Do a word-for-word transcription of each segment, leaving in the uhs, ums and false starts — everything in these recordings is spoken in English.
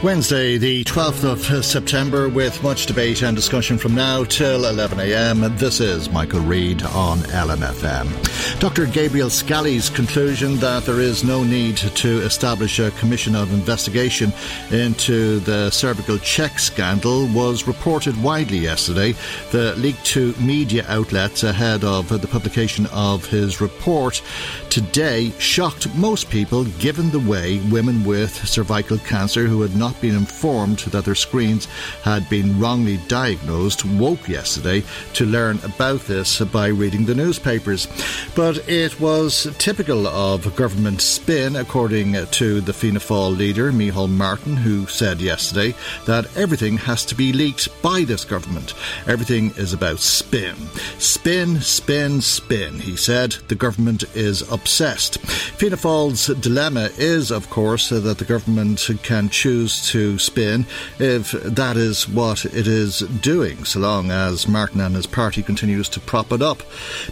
Wednesday, the twelfth of September, with much debate and discussion from now till eleven a.m. This is Michael Reade on L M F M. Doctor Gabriel Scally's conclusion that there is no need to establish a commission of investigation into the cervical check scandal was reported widely yesterday. The leaked to media outlets ahead of the publication of his report today shocked most people, given the way women with cervical cancer who had not been informed that their screens had been wrongly diagnosed woke yesterday to learn about this by reading the newspapers. But it was typical of government spin, according to the Fianna Fáil leader, Micheál Martin, who said yesterday that everything has to be leaked by this government. Everything is about spin. Spin, spin, spin, he said. The government is obsessed. Fianna Fáil's dilemma is, of course, that the government can choose to spin if that is what it is doing, so long as Martin and his party continues to prop it up.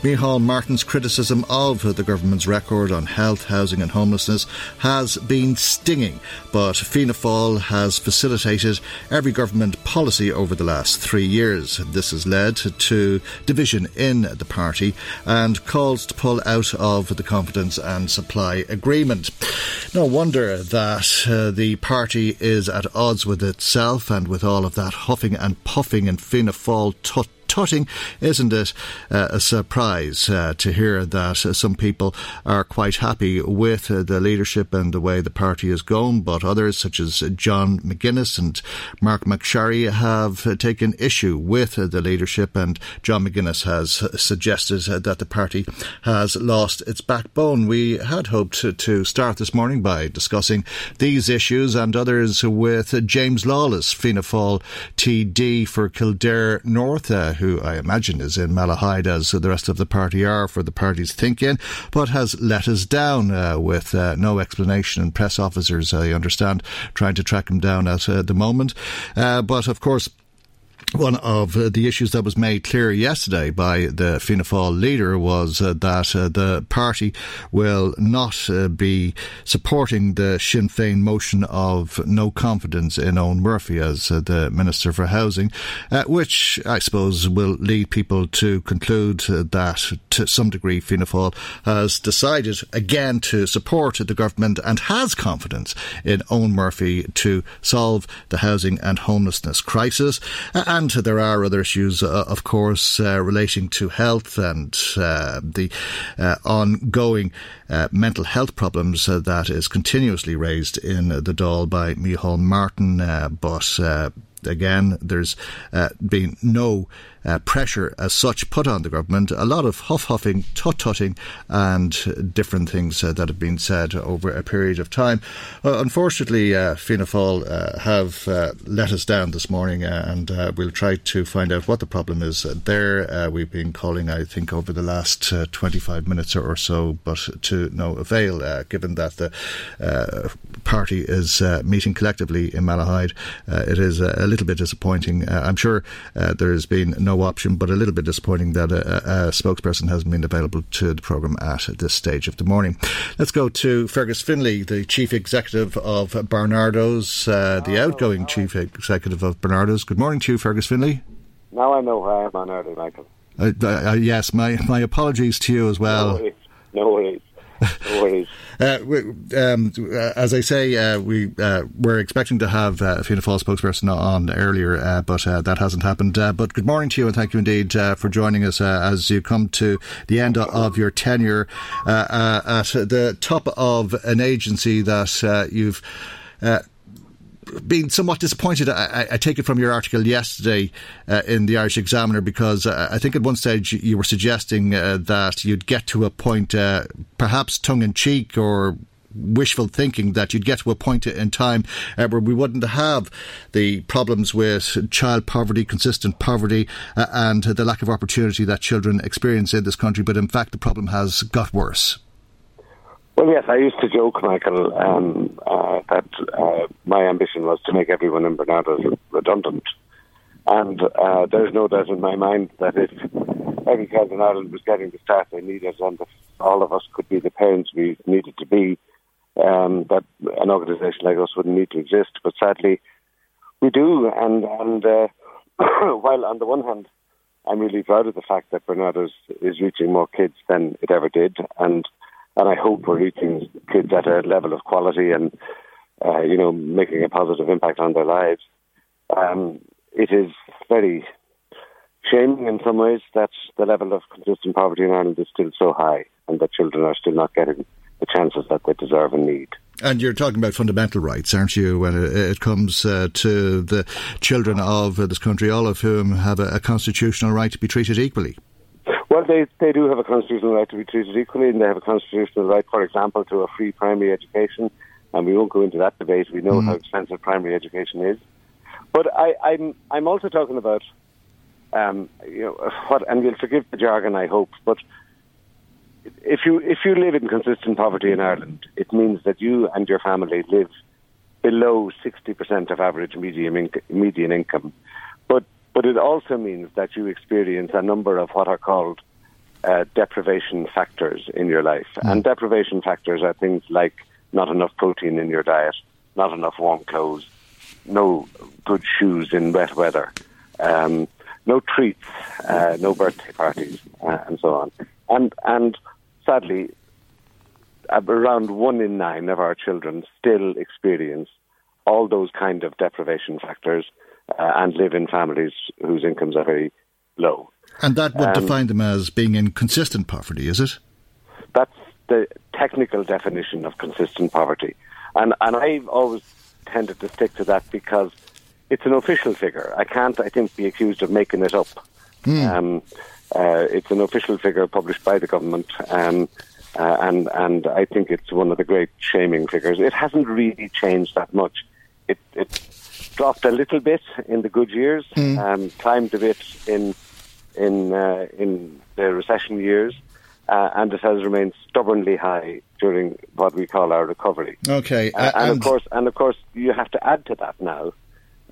Micheál Martin's criticism of the government's record on health, housing and homelessness has been stinging, but Fianna Fáil has facilitated every government policy over the last three years. This has led to division in the party and calls to pull out of the confidence and supply agreement. No wonder that uh, the party is at odds with itself, and with all of that huffing and puffing and Fianna Fáil tut tutting, isn't it uh, a surprise uh, to hear that uh, some people are quite happy with uh, the leadership and the way the party is going, but others, such as John McGuinness and Mark McSharry, have uh, taken issue with uh, the leadership, and John McGuinness has uh, suggested uh, that the party has lost its backbone. We had hoped to, to start this morning by discussing these issues and others with uh, James Lawless, Fianna Fáil T D for Kildare North, uh, who I imagine is in Malahide, as the rest of the party are for the party's thinking, but has let us down uh, with uh, no explanation, and press officers, I understand, trying to track him down at uh, the moment. Uh, but of course, one of the issues that was made clear yesterday by the Fianna Fáil leader was uh, that uh, the party will not uh, be supporting the Sinn Féin motion of no confidence in Eoghan Murphy as uh, the Minister for Housing, uh, which I suppose will lead people to conclude uh, that to some degree Fianna Fáil has decided again to support the government and has confidence in Eoghan Murphy to solve the housing and homelessness crisis. Uh, and And there are other issues, uh, of course, uh, relating to health and uh, the uh, ongoing uh, mental health problems uh, that is continuously raised in the Dáil by Micheál Martin. Uh, but uh, again, there's uh, been no Uh, pressure as such put on the government. A lot of huff-huffing, tut-tutting and different things uh, that have been said over a period of time. Uh, unfortunately, uh, Fianna Fáil uh, have uh, let us down this morning, uh, and uh, we'll try to find out what the problem is there. Uh, we've been calling, I think, over the last uh, twenty-five minutes or so, but to no avail, uh, given that the uh, party is uh, meeting collectively in Malahide. Uh, it is a little little bit disappointing. Uh, I'm sure uh, there has been no option, but a little bit disappointing that a, a spokesperson hasn't been available to the programme at this stage of the morning. Let's go to Fergus Finlay, the Chief Executive of Barnardo's, uh, the oh, outgoing oh. Chief Executive of Barnardo's. Good morning to you, Fergus Finlay. Now I know why I'm on early, Michael. Uh, uh, yes, my, my apologies to you as well. No worries. No worries. uh, we, um, as I say, uh, we uh, were expecting to have uh, a Fianna Fáil spokesperson on earlier, uh, but uh, that hasn't happened. Uh, but good morning to you, and thank you indeed uh, for joining us uh, as you come to the end of your tenure uh, uh, at the top of an agency that uh, you've uh, been somewhat disappointed. I, I take it from your article yesterday uh, in the Irish Examiner, because uh, I think at one stage you were suggesting uh, that you'd get to a point, uh, perhaps tongue-in-cheek or wishful thinking, that you'd get to a point in time uh, where we wouldn't have the problems with child poverty, consistent poverty uh, and the lack of opportunity that children experience in this country. But in fact, the problem has got worse. Well, yes, I used to joke, Michael, um, uh, that uh, my ambition was to make everyone in Barnardo's redundant. And uh, there's no doubt in my mind that if every child in Ireland was getting the staff they needed, and if all of us could be the parents we needed to be, um, that an organisation like us wouldn't need to exist. But sadly, we do. And, and uh, while on the one hand, I'm really proud of the fact that Barnardo's is reaching more kids than it ever did, and And I hope we're reaching kids at a level of quality and, uh, you know, making a positive impact on their lives. Um, it is very shaming in some ways that the level of consistent poverty in Ireland is still so high, and that children are still not getting the chances that they deserve and need. And you're talking about fundamental rights, aren't you, when it comes uh, to the children of this country, all of whom have a, a constitutional right to be treated equally? Well, they, they do have a constitutional right to be treated equally, and they have a constitutional right, for example, to a free primary education. And we won't go into that debate. We know mm. how expensive primary education is. But I, I'm I'm also talking about, um, you know, what, and you'll forgive the jargon, I hope, but if you if you live in consistent poverty in Ireland, it means that you and your family live below sixty percent of average median inc- median income. But But it also means that you experience a number of what are called uh, deprivation factors in your life. Mm. And deprivation factors are things like not enough protein in your diet, not enough warm clothes, no good shoes in wet weather, um, no treats, uh, no birthday parties, uh, and so on. And, and sadly, around one in nine of our children still experience all those kind of deprivation factors Uh, and live in families whose incomes are very low. And that would um, define them as being in consistent poverty, is it? That's the technical definition of consistent poverty. And and I've always tended to stick to that because it's an official figure. I can't, I think, be accused of making it up. Mm. Um, uh, it's an official figure published by the government, um, uh, and, and I think it's one of the great shaming figures. It hasn't really changed that much. It it dropped a little bit in the good years, mm. um, climbed a bit in in uh, in the recession years, uh, and it has remained stubbornly high during what we call our recovery. Okay, uh, and, and of course, and of course, you have to add to that now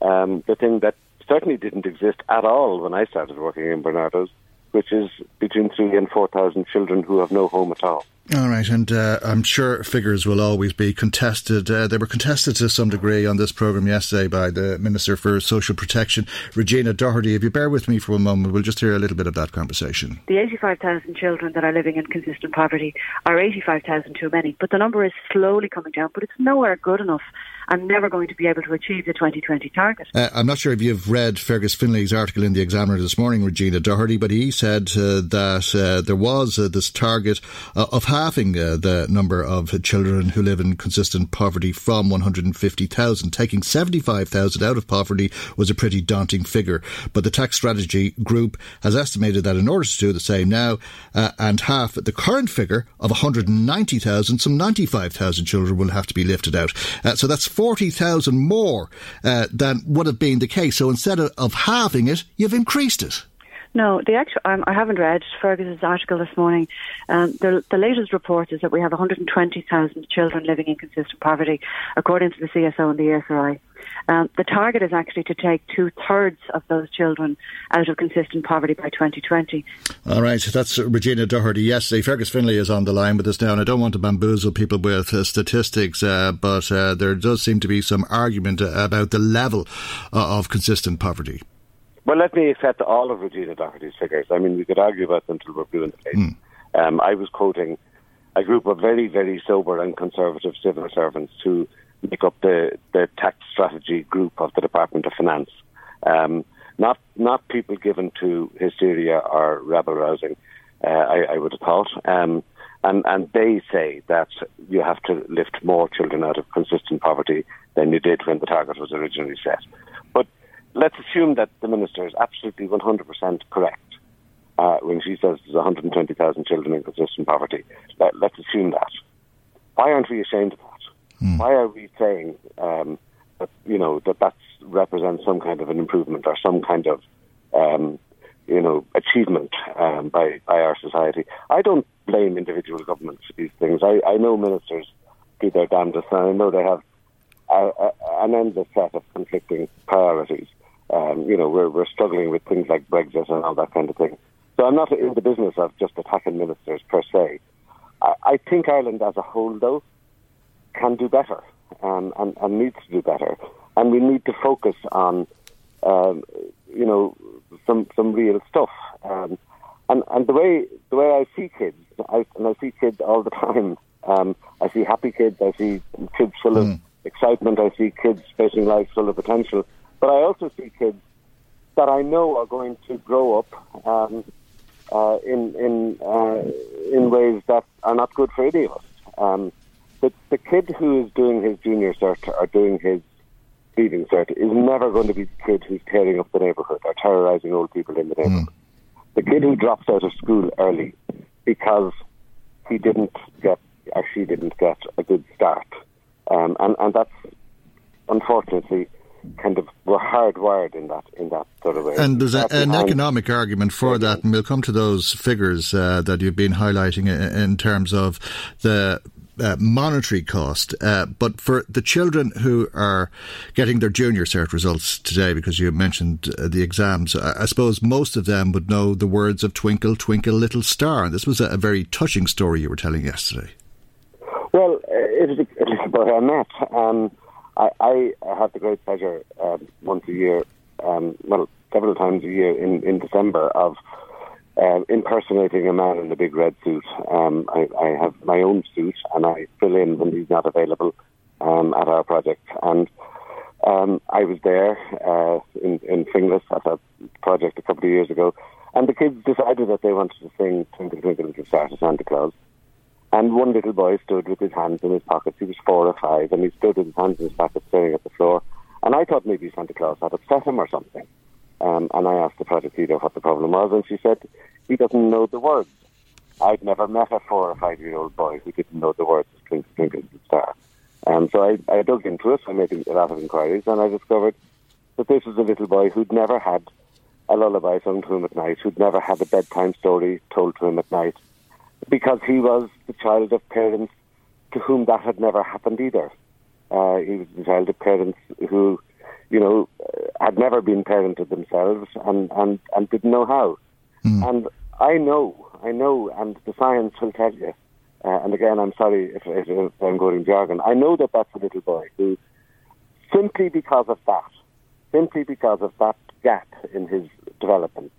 um, the thing that certainly didn't exist at all when I started working in Barnardo's, which is between three and four thousand children who have no home at all. All right, and uh, I'm sure figures will always be contested. Uh, they were contested to some degree on this programme yesterday by the Minister for Social Protection, Regina Doherty. If you bear with me for a moment, we'll just hear a little bit of that conversation. The eighty-five thousand children that are living in consistent poverty are eighty-five thousand too many, but the number is slowly coming down, but it's nowhere good enough. I'm never going to be able to achieve the twenty twenty target. Uh, I'm not sure if you've read Fergus Finlay's article in the Examiner this morning, Regina Doherty, but he said uh, that uh, there was uh, this target uh, of halving uh, the number of children who live in consistent poverty from one hundred fifty thousand. Taking seventy-five thousand out of poverty was a pretty daunting figure, but the Tax Strategy Group has estimated that in order to do the same now uh, and half the current figure of one hundred ninety thousand, some ninety-five thousand children will have to be lifted out. Uh, so that's forty thousand more uh, than would have been the case. So instead of, of halving it, you've increased it. No, the actual, um, I haven't read Fergus's article this morning. Um, the, the latest report is that we have one hundred twenty thousand children living in consistent poverty, according to the C S O and the E S R I. Um, the target is actually to take two-thirds of those children out of consistent poverty by twenty twenty. All right, that's Regina Doherty yesterday. Fergus Finlay is on the line with us now, and I don't want to bamboozle people with uh, statistics, uh, but uh, there does seem to be some argument about the level uh, of consistent poverty. Well, let me accept all of Regina Doherty's figures. I mean, we could argue about them until we're blue in the face. Mm. Um, I was quoting a group of very, very sober and conservative civil servants who make up the, the tax strategy group of the Department of Finance. Um, not not people given to hysteria or rabble-rousing, uh, I, I would have thought. Um, and, and they say that you have to lift more children out of consistent poverty than you did when the target was originally set. But let's assume that the Minister is absolutely one hundred percent correct uh, when she says there's one hundred twenty thousand children in consistent poverty. Let, let's assume that. Why aren't we ashamed of that? Mm. Why are we saying um, that, you know, that that represents some kind of an improvement or some kind of, um, you know, achievement um, by, by our society? I don't blame individual governments for these things. I, I know ministers do their damnedest, and I know they have a, a, an endless set of conflicting priorities. Um, you know, we're, we're struggling with things like Brexit and all that kind of thing. So I'm not in the business of just attacking ministers per se. I, I think Ireland as a whole, though, can do better um, and, and needs to do better. And we need to focus on, um, you know, some some real stuff. Um, and and the way the way I see kids, I, and I see kids all the time. Um, I see happy kids. I see kids full of mm. excitement. I see kids facing life full of potential. But I also see kids that I know are going to grow up um, uh, in in uh, in ways that are not good for any of us. Um, the, the kid who is doing his junior cert or doing his leaving cert is never going to be the kid who's tearing up the neighbourhood or terrorising old people in the neighbourhood. Mm. The kid who drops out of school early because he didn't get or she didn't get a good start. Um, and, and that's, unfortunately, kind of we're hardwired in that in that sort of way. And there's a, an economic argument for that, and we'll come to those figures uh, that you've been highlighting in, in terms of the uh, monetary cost. Uh, but for the children who are getting their junior cert results today, because you mentioned uh, the exams, I, I suppose most of them would know the words of Twinkle, Twinkle, Little Star. And this was a, a very touching story you were telling yesterday. Well, it is about our math. Um I, I have the great pleasure um, once a year, um, well, several times a year in, in December of uh, impersonating a man in a big red suit. Um, I, I have my own suit and I fill in when he's not available um, at our project. And um, I was there uh, in, in Finglas at a project a couple of years ago, and the kids decided that they wanted to sing Twinkle, Twinkle, Little Star to Santa Claus. And one little boy stood with his hands in his pockets. He was four or five, and he stood with his hands in his pockets staring at the floor. And I thought maybe Santa Claus had upset him or something. Um, and I asked the project leader what the problem was, and she said, he doesn't know the words. I'd never met a four or five-year-old boy who didn't know the words of Twinkle, Twinkle, Little Star. Um, so I, I dug into it. I made a lot of inquiries, and I discovered that this was a little boy who'd never had a lullaby sung to him at night, who'd never had a bedtime story told to him at night, because he was the child of parents to whom that had never happened either. Uh, he was the child of parents who, you know, had never been parented themselves and, and, and didn't know how. Mm. And I know, I know, and the science will tell you, uh, and again, I'm sorry if, if, if I'm going in jargon, I know that that's a little boy who, simply because of that, simply because of that gap in his development,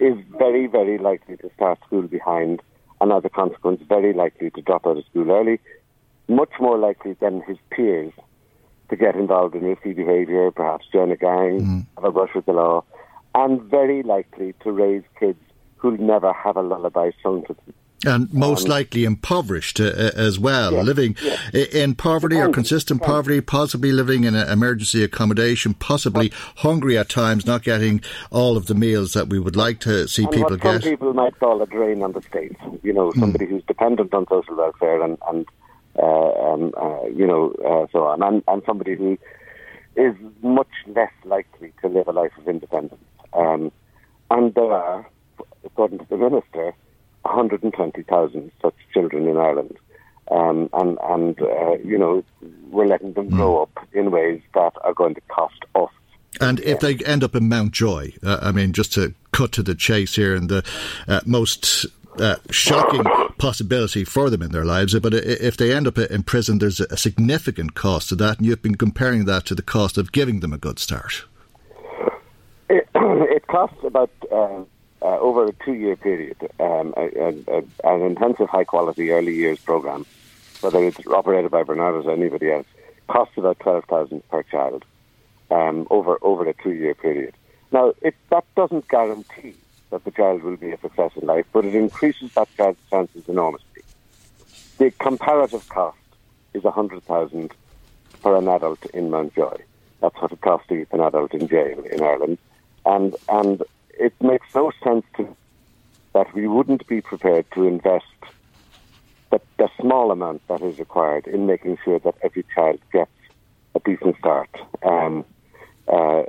is very, very likely to start school behind, and as a consequence, very likely to drop out of school early, much more likely than his peers to get involved in risky behaviour, perhaps join a gang, mm. have a brush with the law, and very likely to raise kids who'll never have a lullaby sung to them. And most um, likely impoverished uh, as well, yeah, living yeah. in poverty or consistent poverty, possibly living in emergency accommodation, possibly hungry at times, not getting all of the meals that we would like to see and people what get. Some people might call a drain on the state, you know, somebody mm. who's dependent on social welfare and, and uh, um, uh, you know, uh, so on, and, and somebody who is much less likely to live a life of independence. Um, and there are, according to the Minister, one hundred twenty thousand such children in Ireland, um, and, and uh, you know, we're letting them grow up in ways that are going to cost us. And if they end up in Mountjoy, uh, I mean, just to cut to the chase here, and the uh, most uh, shocking possibility for them in their lives, but if they end up in prison, there's a significant cost to that, and you've been comparing that to the cost of giving them a good start. It, it costs about, uh, uh, over a two-year period, um, a, a, a, an intensive high-quality early years programme, whether it's operated by Barnardo's or anybody else, costs about twelve thousand dollars per child. Um, over over a two-year period. Now, it, that doesn't guarantee that the child will be a success in life, but it increases that child's chances enormously. The comparative cost is one hundred thousand dollars for an adult in Mountjoy. That's what it costs to keep an adult in jail in Ireland. And, and it makes no sense to, that we wouldn't be prepared to invest the, the small amount that is required in making sure that every child gets a decent start. Um, Uh,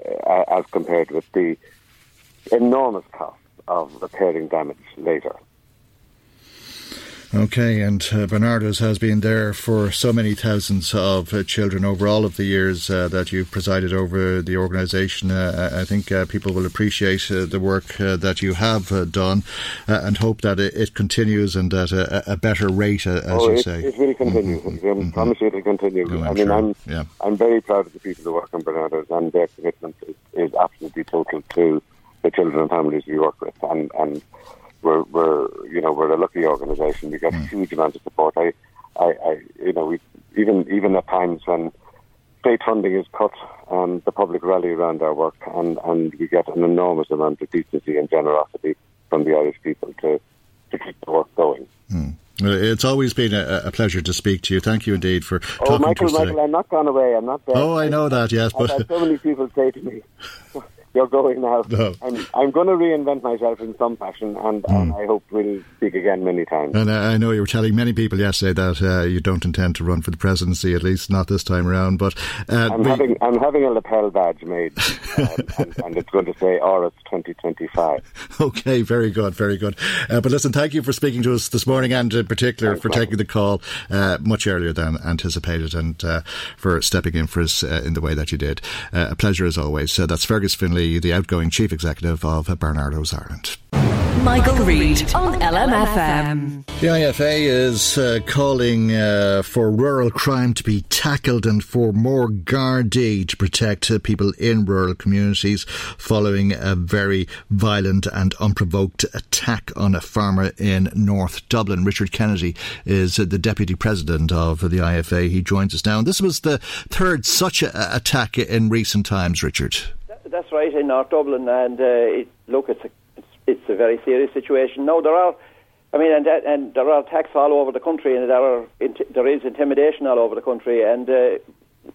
as compared with the enormous cost of repairing damage later. Okay, and uh, Barnardo's has been there for so many thousands of uh, children over all of the years uh, that you've presided over the organisation. Uh, I think uh, people will appreciate uh, the work uh, that you have uh, done uh, and hope that it, it continues and at a, a better rate, uh, as oh, you it, say. It will continue. Mm-hmm. I mm-hmm. promise you it will continue. No, I mean, sure. I'm, yeah. I'm very proud of the people who work on Barnardo's, and their commitment is, is absolutely total to the children and families we work with. And, and We're, we're, you know, we're a lucky organisation. We get a huge amount of support. I, I, I you know, we even even at times when state funding is cut, um, the public rally around our work, and, and we get an enormous amount of decency and generosity from the Irish people to, to keep the work going. Mm. It's always been a, a pleasure to speak to you. Thank you indeed for oh, talking Michael, to us today. Michael, I'm not gone away. I'm not there. Oh, I know that. Yes, I've but so many people say to me. You're going now. No. I'm, I'm going to reinvent myself in some fashion, and, mm. and I hope we'll speak again many times. And I, I know you were telling many people yesterday that uh, you don't intend to run for the presidency, at least not this time around. But uh, I'm, we... having, I'm having a lapel badge made, uh, and, and it's going to say Oris twenty twenty-five. Okay, very good, very good. Uh, but listen, thank you for speaking to us this morning, and in particular Thanks, for Michael. taking the call uh, much earlier than anticipated, and uh, for stepping in for us uh, in the way that you did. Uh, a pleasure as always. Uh, that's Fergus Finlay, the outgoing Chief Executive of Barnardo's Ireland. Michael Reade on L M F M. The I F A is uh, calling uh, for rural crime to be tackled and for more Gardaí to protect uh, people in rural communities following a very violent and unprovoked attack on a farmer in North Dublin. Richard Kennedy is uh, the Deputy President of the I F A. He joins us now. And this was the third such a- attack in recent times, Richard. That's right, in North Dublin, and uh, it, look, it's a it's, it's a very serious situation. No, there are, I mean, and and there are attacks all over the country, and there are there is intimidation all over the country, and uh,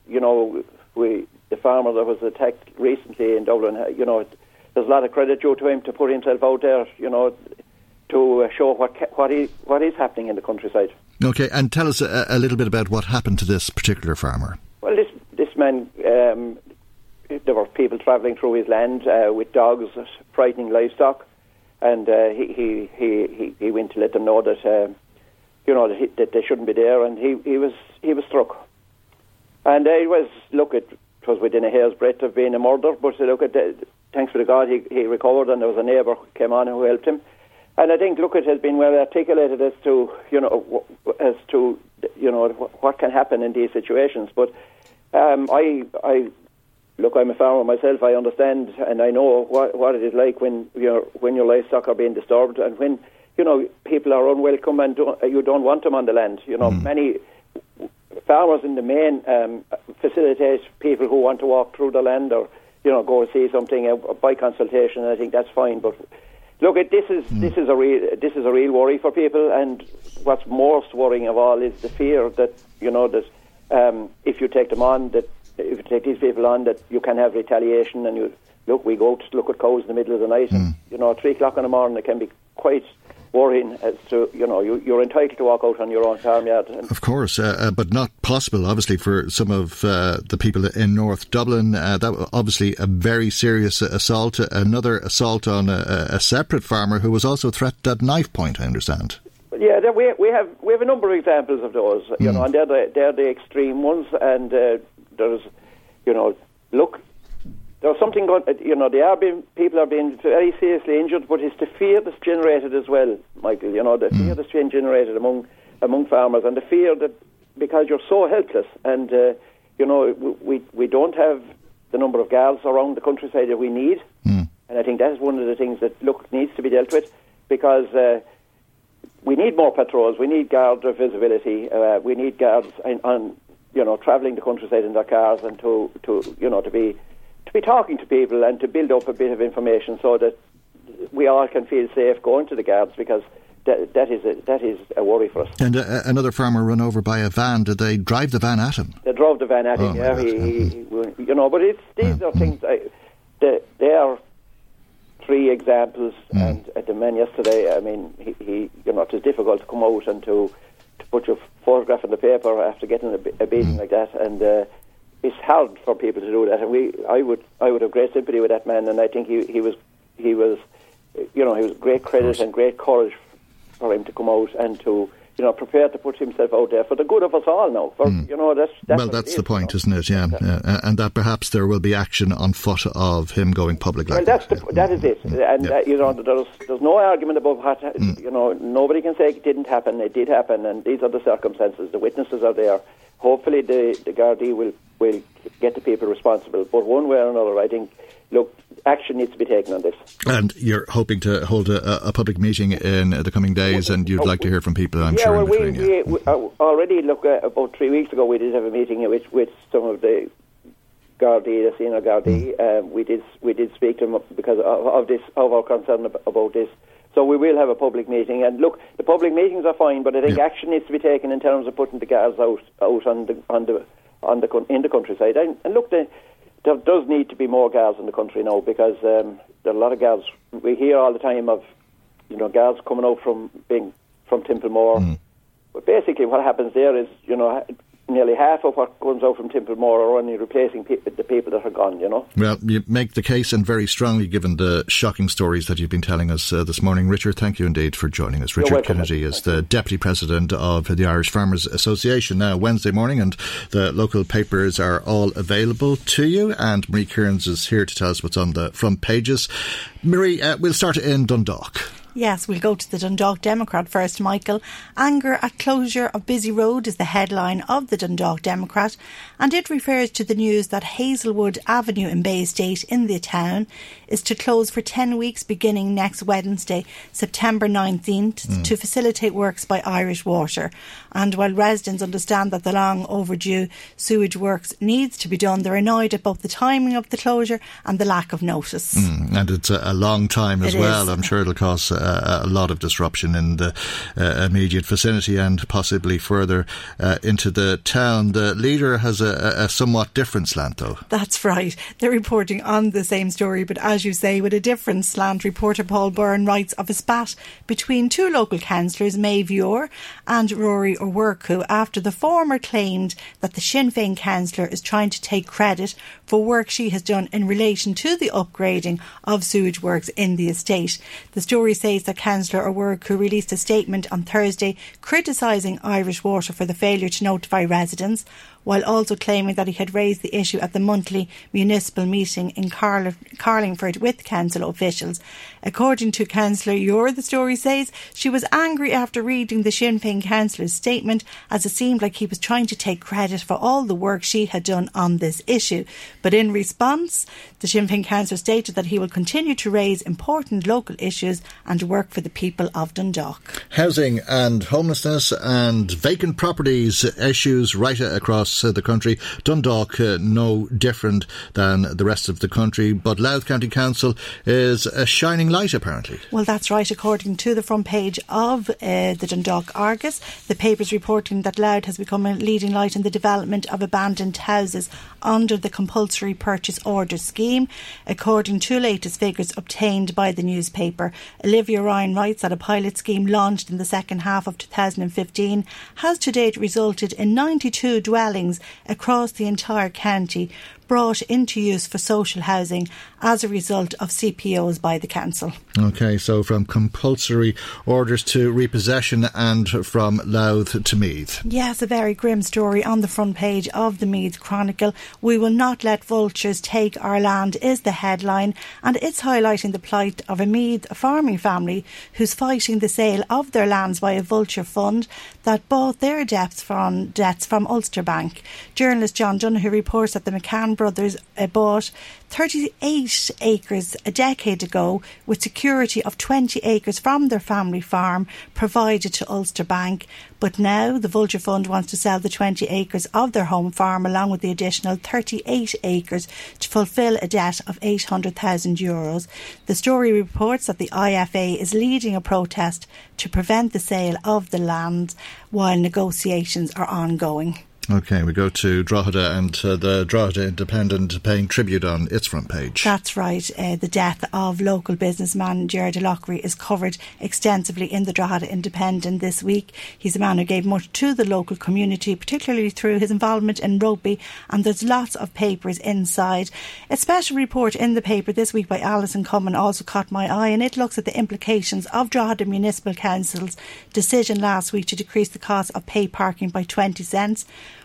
you know, we the farmer that was attacked recently in Dublin, you know, it, there's a lot of credit due to him to put himself out there, you know, to show what what is what is happening in the countryside. Okay, and tell us a, a little bit about what happened to this particular farmer. Well, this this man. Um, There were people travelling through his land uh, with dogs, frightening livestock, and uh, he, he he he went to let them know that uh, you know that, he, that they shouldn't be there, and he, he was he was struck, and it was look it was within a hair's breadth of being a murder, but look at the, thanks to God he he recovered, and there was a neighbour who came on who helped him, and I think look it has been well articulated as to you know as to you know what can happen in these situations, but um, I I. Look, I'm a farmer myself. I understand and I know what, what it is like when your when your livestock are being disturbed, and when you know people are unwelcome and don't, you don't want them on the land. You know, mm. many farmers in the main um, facilitate people who want to walk through the land or you know go see something uh, by consultation. And I think that's fine, but look, this is mm. this is a real this is a real worry for people. And what's most worrying of all is the fear that you know that um, if you take them on that. If you take these people on, that you can have retaliation, and you look. We go to look at cows in the middle of the night, mm. and you know, at three o'clock in the morning, it can be quite worrying as to you know you, you're entitled to walk out on your own farm yard. And of course, uh, uh, but not possible, obviously, for some of uh, the people in North Dublin. Uh, that was obviously a very serious assault. Another assault on a, a separate farmer who was also threatened at knife point. I understand. Yeah, there, we we have we have a number of examples of those, you mm. know, and they're the, they're the extreme ones, and. Uh, There's you know, look, there's something going, you know, they are being, people are being very seriously injured, but it's the fear that's generated as well, Michael, you know, the fear that's being generated among among farmers, and the fear that because you're so helpless, and, uh, you know, we we don't have the number of girls around the countryside that we need, mm. and I think that's one of the things that, look, needs to be dealt with, because uh, we need more patrols, we need guard visibility, uh, we need guards on, on, you know, travelling the countryside in their cars, and to, to you know, to be... to be talking to people and to build up a bit of information so that we all can feel safe going to the guards, because that, that is a, that is a worry for us. And uh, another farmer run over by a van. Did they drive the van at him? They drove the van at oh him. Yeah, he, mm-hmm. he, you know. But it's these mm-hmm. are things. I, they, they are three examples, mm-hmm. and at the man yesterday, I mean, he, he, you know, it's difficult to come out and to, to put your photograph in the paper after getting a, a beating mm-hmm. like that, and. Uh, It's hard for people to do that, and we, I would, I would have great sympathy with that man, and I think he, he was, he was, you know, he was great credit and great courage for him to come out and to, you know, prepare to put himself out there for the good of us all. Now, for, mm. you know, that's, that's well, that's is, the point, you know. Isn't it? Yeah. Yeah. yeah, and that perhaps there will be action on foot of him going public. Like well, that's that. The, that is it, mm. and yeah. that, you know, there's, there's no argument above what, mm. you know, nobody can say it didn't happen. It did happen, and these are the circumstances. The witnesses are there. Hopefully, the the Gardaí will. We'll get the people responsible. But one way or another, I think, look, action needs to be taken on this. And you're hoping to hold a, a public meeting in the coming days, and you'd like to hear from people, I'm yeah, sure. Well, we, we, we already, look, uh, about three weeks ago, we did have a meeting with, with some of the Gardaí, the senior Gardaí. Mm. Uh, we did we did speak to them because of, of this, of our concern about this. So we will have a public meeting. And look, the public meetings are fine, but I think yeah. action needs to be taken in terms of putting the guards out, out on the on the... On the in the countryside, and, and look, there, there does need to be more guards in the country now, because um, there are a lot of guards. We hear all the time of, you know, guards coming out from being from Templemore. Mm. But basically, what happens there is, you know, nearly half of what comes out from Templemore are only replacing pe- the people that are gone. You know. Well, you make the case, and very strongly, given the shocking stories that you've been telling us uh, this morning, Richard. Thank you indeed for joining us. Richard welcome, Kennedy is the deputy president of the Irish Farmers Association. Now Wednesday morning, and the local papers are all available to you. And Marie Kearns is here to tell us what's on the front pages. Marie, uh, we'll start in Dundalk. Yes, we'll go to the Dundalk Democrat first, Michael. Anger at closure of busy road is the headline of the Dundalk Democrat, and it refers to the news that Hazelwood Avenue in Baysdate in the town is to close for ten weeks beginning next Wednesday, September nineteenth, mm. to facilitate works by Irish Water. And while residents understand that the long overdue sewage works needs to be done, they're annoyed at both the timing of the closure and the lack of notice. Mm, and it's a, a long time as it well. Is. I'm sure it'll cause uh, a lot of disruption in the uh, immediate vicinity and possibly further uh, into the town. The leader has a, a somewhat different slant, though. That's right. They're reporting on the same story, but as you say, with a different slant. Reporter Paul Byrne writes of a spat between two local councillors, Maeve Ure and Rory O'Werku, after the former claimed that the Sinn Féin councillor is trying to take credit for work she has done in relation to the upgrading of sewage works in the estate. The story says that Councillor O'Werku released a statement on Thursday criticising Irish Water for the failure to notify residents, while also claiming that he had raised the issue at the monthly municipal meeting in Carl- Carlingford with council officials. According to Councillor Ure, the story says, she was angry after reading the Sinn Féin councillor's statement, as it seemed like he was trying to take credit for all the work she had done on this issue. But in response, the Sinn Féin councillor stated that he will continue to raise important local issues and work for the people of Dundalk. Housing and homelessness and vacant properties issues right across the country. Dundalk uh, no different than the rest of the country, but Louth County Council is a shining light apparently. Well, that's right. According to the front page of uh, the Dundalk Argus, the paper's reporting that Louth has become a leading light in the development of abandoned houses under the compulsory purchase order scheme. According to latest figures obtained by the newspaper, Olivia Ryan writes that a pilot scheme launched in the second half of two thousand fifteen has to date resulted in ninety-two dwellings across the entire county, brought into use for social housing as a result of C P Os by the council. OK, so from compulsory orders to repossession and from Louth to Meath. Yes, a very grim story on the front page of the Meath Chronicle. We will not let vultures take our land is the headline, and it's highlighting the plight of a Meath farming family who's fighting the sale of their lands by a vulture fund that bought their debts from, debts from Ulster Bank. Journalist John Donahue reports that the McCann brothers bought thirty-eight acres a decade ago with security of twenty acres from their family farm provided to Ulster Bank, but now the Vulture Fund wants to sell the twenty acres of their home farm along with the additional thirty-eight acres to fulfil a debt of eight hundred thousand euros. The story reports that the I F A is leading a protest to prevent the sale of the land while negotiations are ongoing. OK, we go to Drogheda and uh, the Drogheda Independent paying tribute on its front page. That's right. Uh, the death of local businessman Gerard O'Loughrey is covered extensively in the Drogheda Independent this week. He's a man who gave much to the local community, particularly through his involvement in rugby, and there's lots of papers inside. A special report in the paper this week by Alison Cummins also caught my eye, and it looks at the implications of Drogheda Municipal Council's decision last week to decrease the cost of pay parking by twenty cents.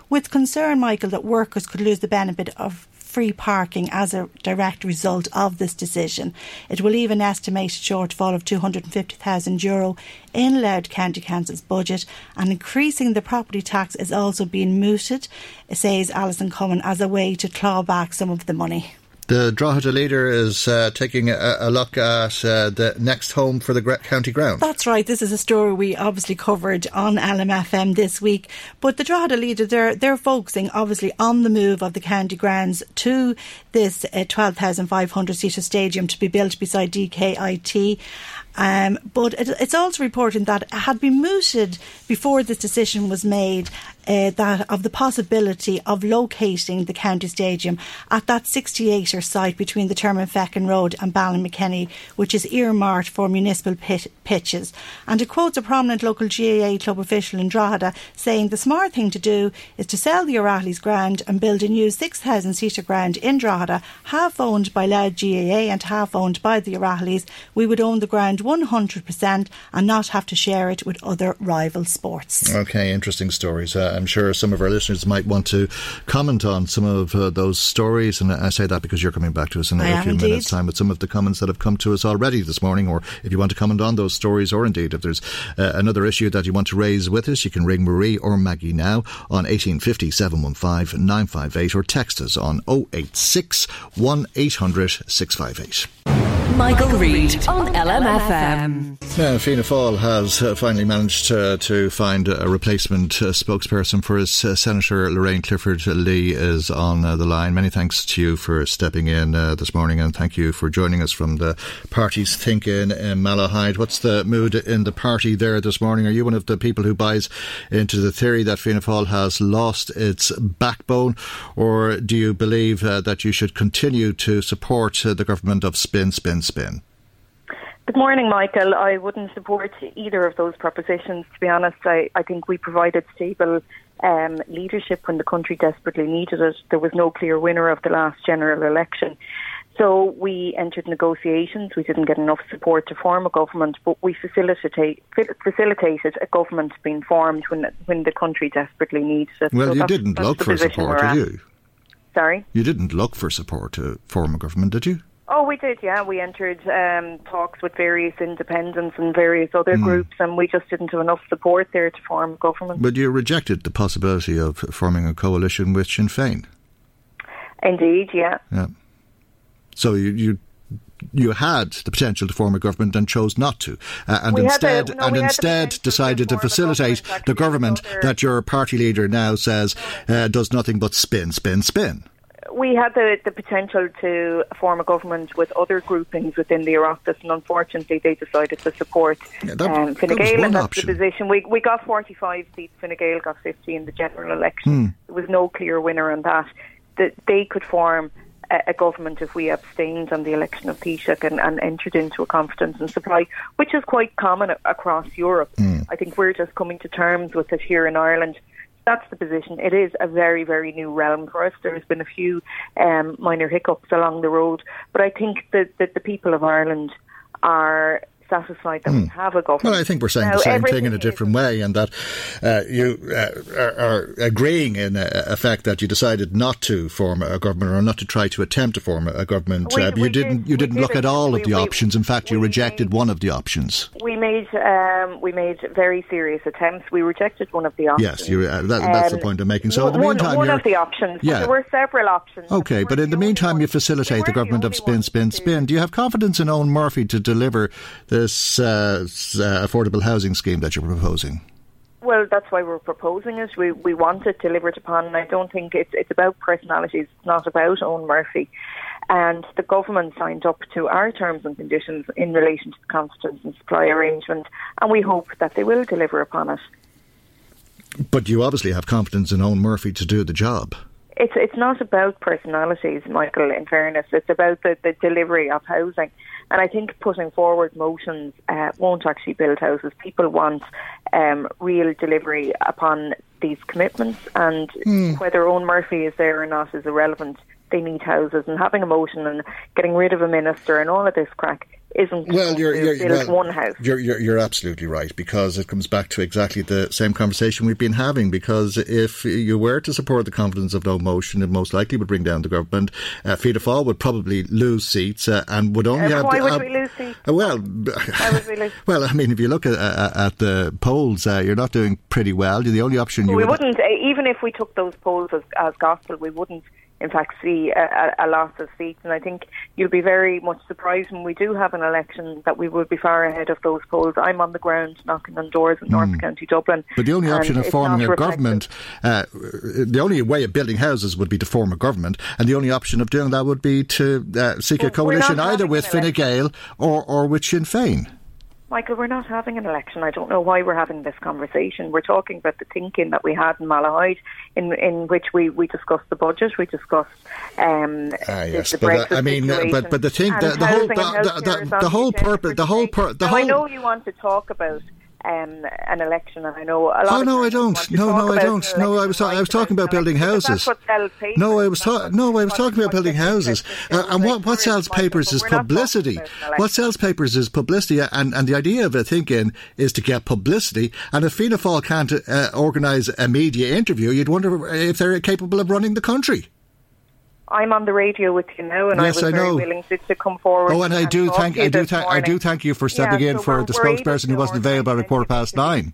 With concern, Michael, that workers could lose the benefit of free parking as a direct result of this decision. It will leave an estimated shortfall of two hundred fifty thousand euro in Louth County Council's budget, and increasing the property tax is also being mooted, says Alison Cummins, as a way to claw back some of the money. The Drogheda leader is uh, taking a, a look at uh, the next home for the county ground. That's right. This is a story we obviously covered on L M F M this week. But the Drogheda leader, they're, they're focusing obviously on the move of the county grounds to this uh, twelve thousand five hundred seater stadium to be built beside D K I T. Um, but it, it's also reporting that it had been mooted before this decision was made uh, that of the possibility of locating the county stadium at that sixty-acre site between the Terminfeckin Road and Ballinmckenny, which is earmarked for municipal pit, pitches. And it quotes a prominent local G A A club official in Drogheda saying the smart thing to do is to sell the O'Reillys ground and build a new six thousand seater ground in Drogheda, half owned by Louth G A A and half owned by the O'Reillys. We would own the ground one hundred percent and not have to share it with other rival sports. OK, interesting stories. Uh, I'm sure some of our listeners might want to comment on some of uh, those stories, and I say that because you're coming back to us in I a few indeed. minutes' time with some of the comments that have come to us already this morning, or if you want to comment on those stories, or indeed if there's uh, another issue that you want to raise with us, you can ring Marie or Maggie now on eighteen fifty, seven one five, nine five eight or text us on oh eight six, one eight hundred, six five eight. Michael, Michael Reade on L M F M. Now, Fianna Fáil has uh, finally managed uh, to find a replacement uh, spokesperson for us. Uh, Senator Lorraine Clifford-Lee is on uh, the line. Many thanks to you for stepping in uh, this morning, and thank you for joining us from the party's think in in Malahide. What's the mood in the party there this morning? Are you one of the people who buys into the theory that Fianna Fáil has lost its backbone, or do you believe uh, that you should continue to support uh, the government of spin, spin, spin? Good morning, Michael. I wouldn't support either of those propositions, to be honest. I, I think we provided stable um, leadership when the country desperately needed it. There was no clear winner of the last general election. So we entered negotiations. We didn't get enough support to form a government, but we facilitate, facilitated a government being formed when, when the country desperately needed it. Well, so you that's, didn't that's look for support, did you? Sorry? You didn't look for support to form a government, did you? Oh, we did, yeah. We entered um, talks with various independents and various other mm. groups, and we just didn't have enough support there to form government. But you rejected the possibility of forming a coalition with Sinn Féin. Indeed, yeah. Yeah. So you you, you had the potential to form a government and chose not to, uh, and we instead a, no, and instead decided to facilitate the government that your party leader now says uh, does nothing but spin, spin, spin. We had the, the potential to form a government with other groupings within the Oireachtas, and unfortunately they decided to support yeah, that, um, Fine Gael, and that's option. The position. We we got forty-five seats, Fine Gael got fifty in the general election. Mm. There was no clear winner on that. The, they could form a, a government if we abstained on the election of Taoiseach and, and entered into a confidence and supply, which is quite common across Europe. Mm. I think we're just coming to terms with it here in Ireland. that's the position. It is a very, very new realm for us. There has been a few um, minor hiccups along the road, but I think that, that the people of Ireland are satisfied that mm. we have a government. Well, I think we're saying now, the same thing in a different way, and that uh, you uh, are, are agreeing in effect that you decided not to form a government or not to try to attempt to form a government. We, uh, you didn't. Did, you didn't did look it. at all we, of the we, options. In fact, you rejected made, one of the options. We made um, we made very serious attempts. We rejected one of the options. Yes, you, uh, that, that's um, the point I'm making. So, well, in the meantime, one, one of the options. Yeah. There were several options. Okay, but, but in the meantime, you facilitate the government the of spin, spin, spin. Do you have confidence in Eoghan Murphy to deliver the this uh, affordable housing scheme that you're proposing? Well, that's why we're proposing it. We we want it delivered upon, and I don't think it's it's about personalities. It's not about Eoghan Murphy. And the government signed up to our terms and conditions in relation to the constituents and supply arrangement, and we hope that they will deliver upon it. But you obviously have confidence in Eoghan Murphy to do the job. It's it's not about personalities, Michael, in fairness. It's about the, the delivery of housing. And I think putting forward motions uh, won't actually build houses. People want um, real delivery upon these commitments, and mm. whether Eoghan Murphy is there or not is irrelevant. They need houses, and having a motion and getting rid of a minister and all of this crack isn't well, you're, you're, well, one house. You're, you're, you're absolutely right, because it comes back to exactly the same conversation we've been having, because if you were to support the confidence of no motion, it most likely would bring down the government. Uh, Fianna Fáil would probably lose seats uh, and would only uh, have... Why to, would uh, we lose seats? Uh, well, why would we lose? Well, I mean, if you look at, uh, at the polls, uh, you're not doing pretty well. The only option well, you we would... We wouldn't, uh, even if we took those polls as, as gospel, we wouldn't in fact see a, a loss of seats, and I think you'll be very much surprised when we do have an election that we will be far ahead of those polls. I'm on the ground knocking on doors in mm. North County Dublin. But the only option of forming a reflective. government, uh, the only way of building houses would be to form a government, and the only option of doing that would be to uh, seek well, a coalition either with Fine Gael or, or with Sinn Féin. Michael, we're not having an election. I don't know why we're having this conversation. We're talking about the thinking that we had in Malahide, in in which we, we discussed the budget, we discussed um, ah, yes, the, the Brexit but, uh, I mean, situation. But but the thing, the, the whole the, the, the, the whole purpose, the whole pur- the now, whole. I know you want to talk about um, an election, and I know a lot. Oh of no, I don't. No, no, I don't. No, I was ta- I was talking about building houses. No, I was ta- no, I was talking about building houses. Uh, and what what sells papers is publicity. What sells papers is publicity, and and the idea of it thinking is to get publicity. And if Fianna Fáil can't uh, organise a media interview, you'd wonder if they're capable of running the country. I'm on the radio with you now, and yes, I was I very know. willing to, to come forward. Oh, and, and I do thank, I do thank, I do thank you for stepping yeah, in so for the spokesperson who wasn't available at a quarter past nine.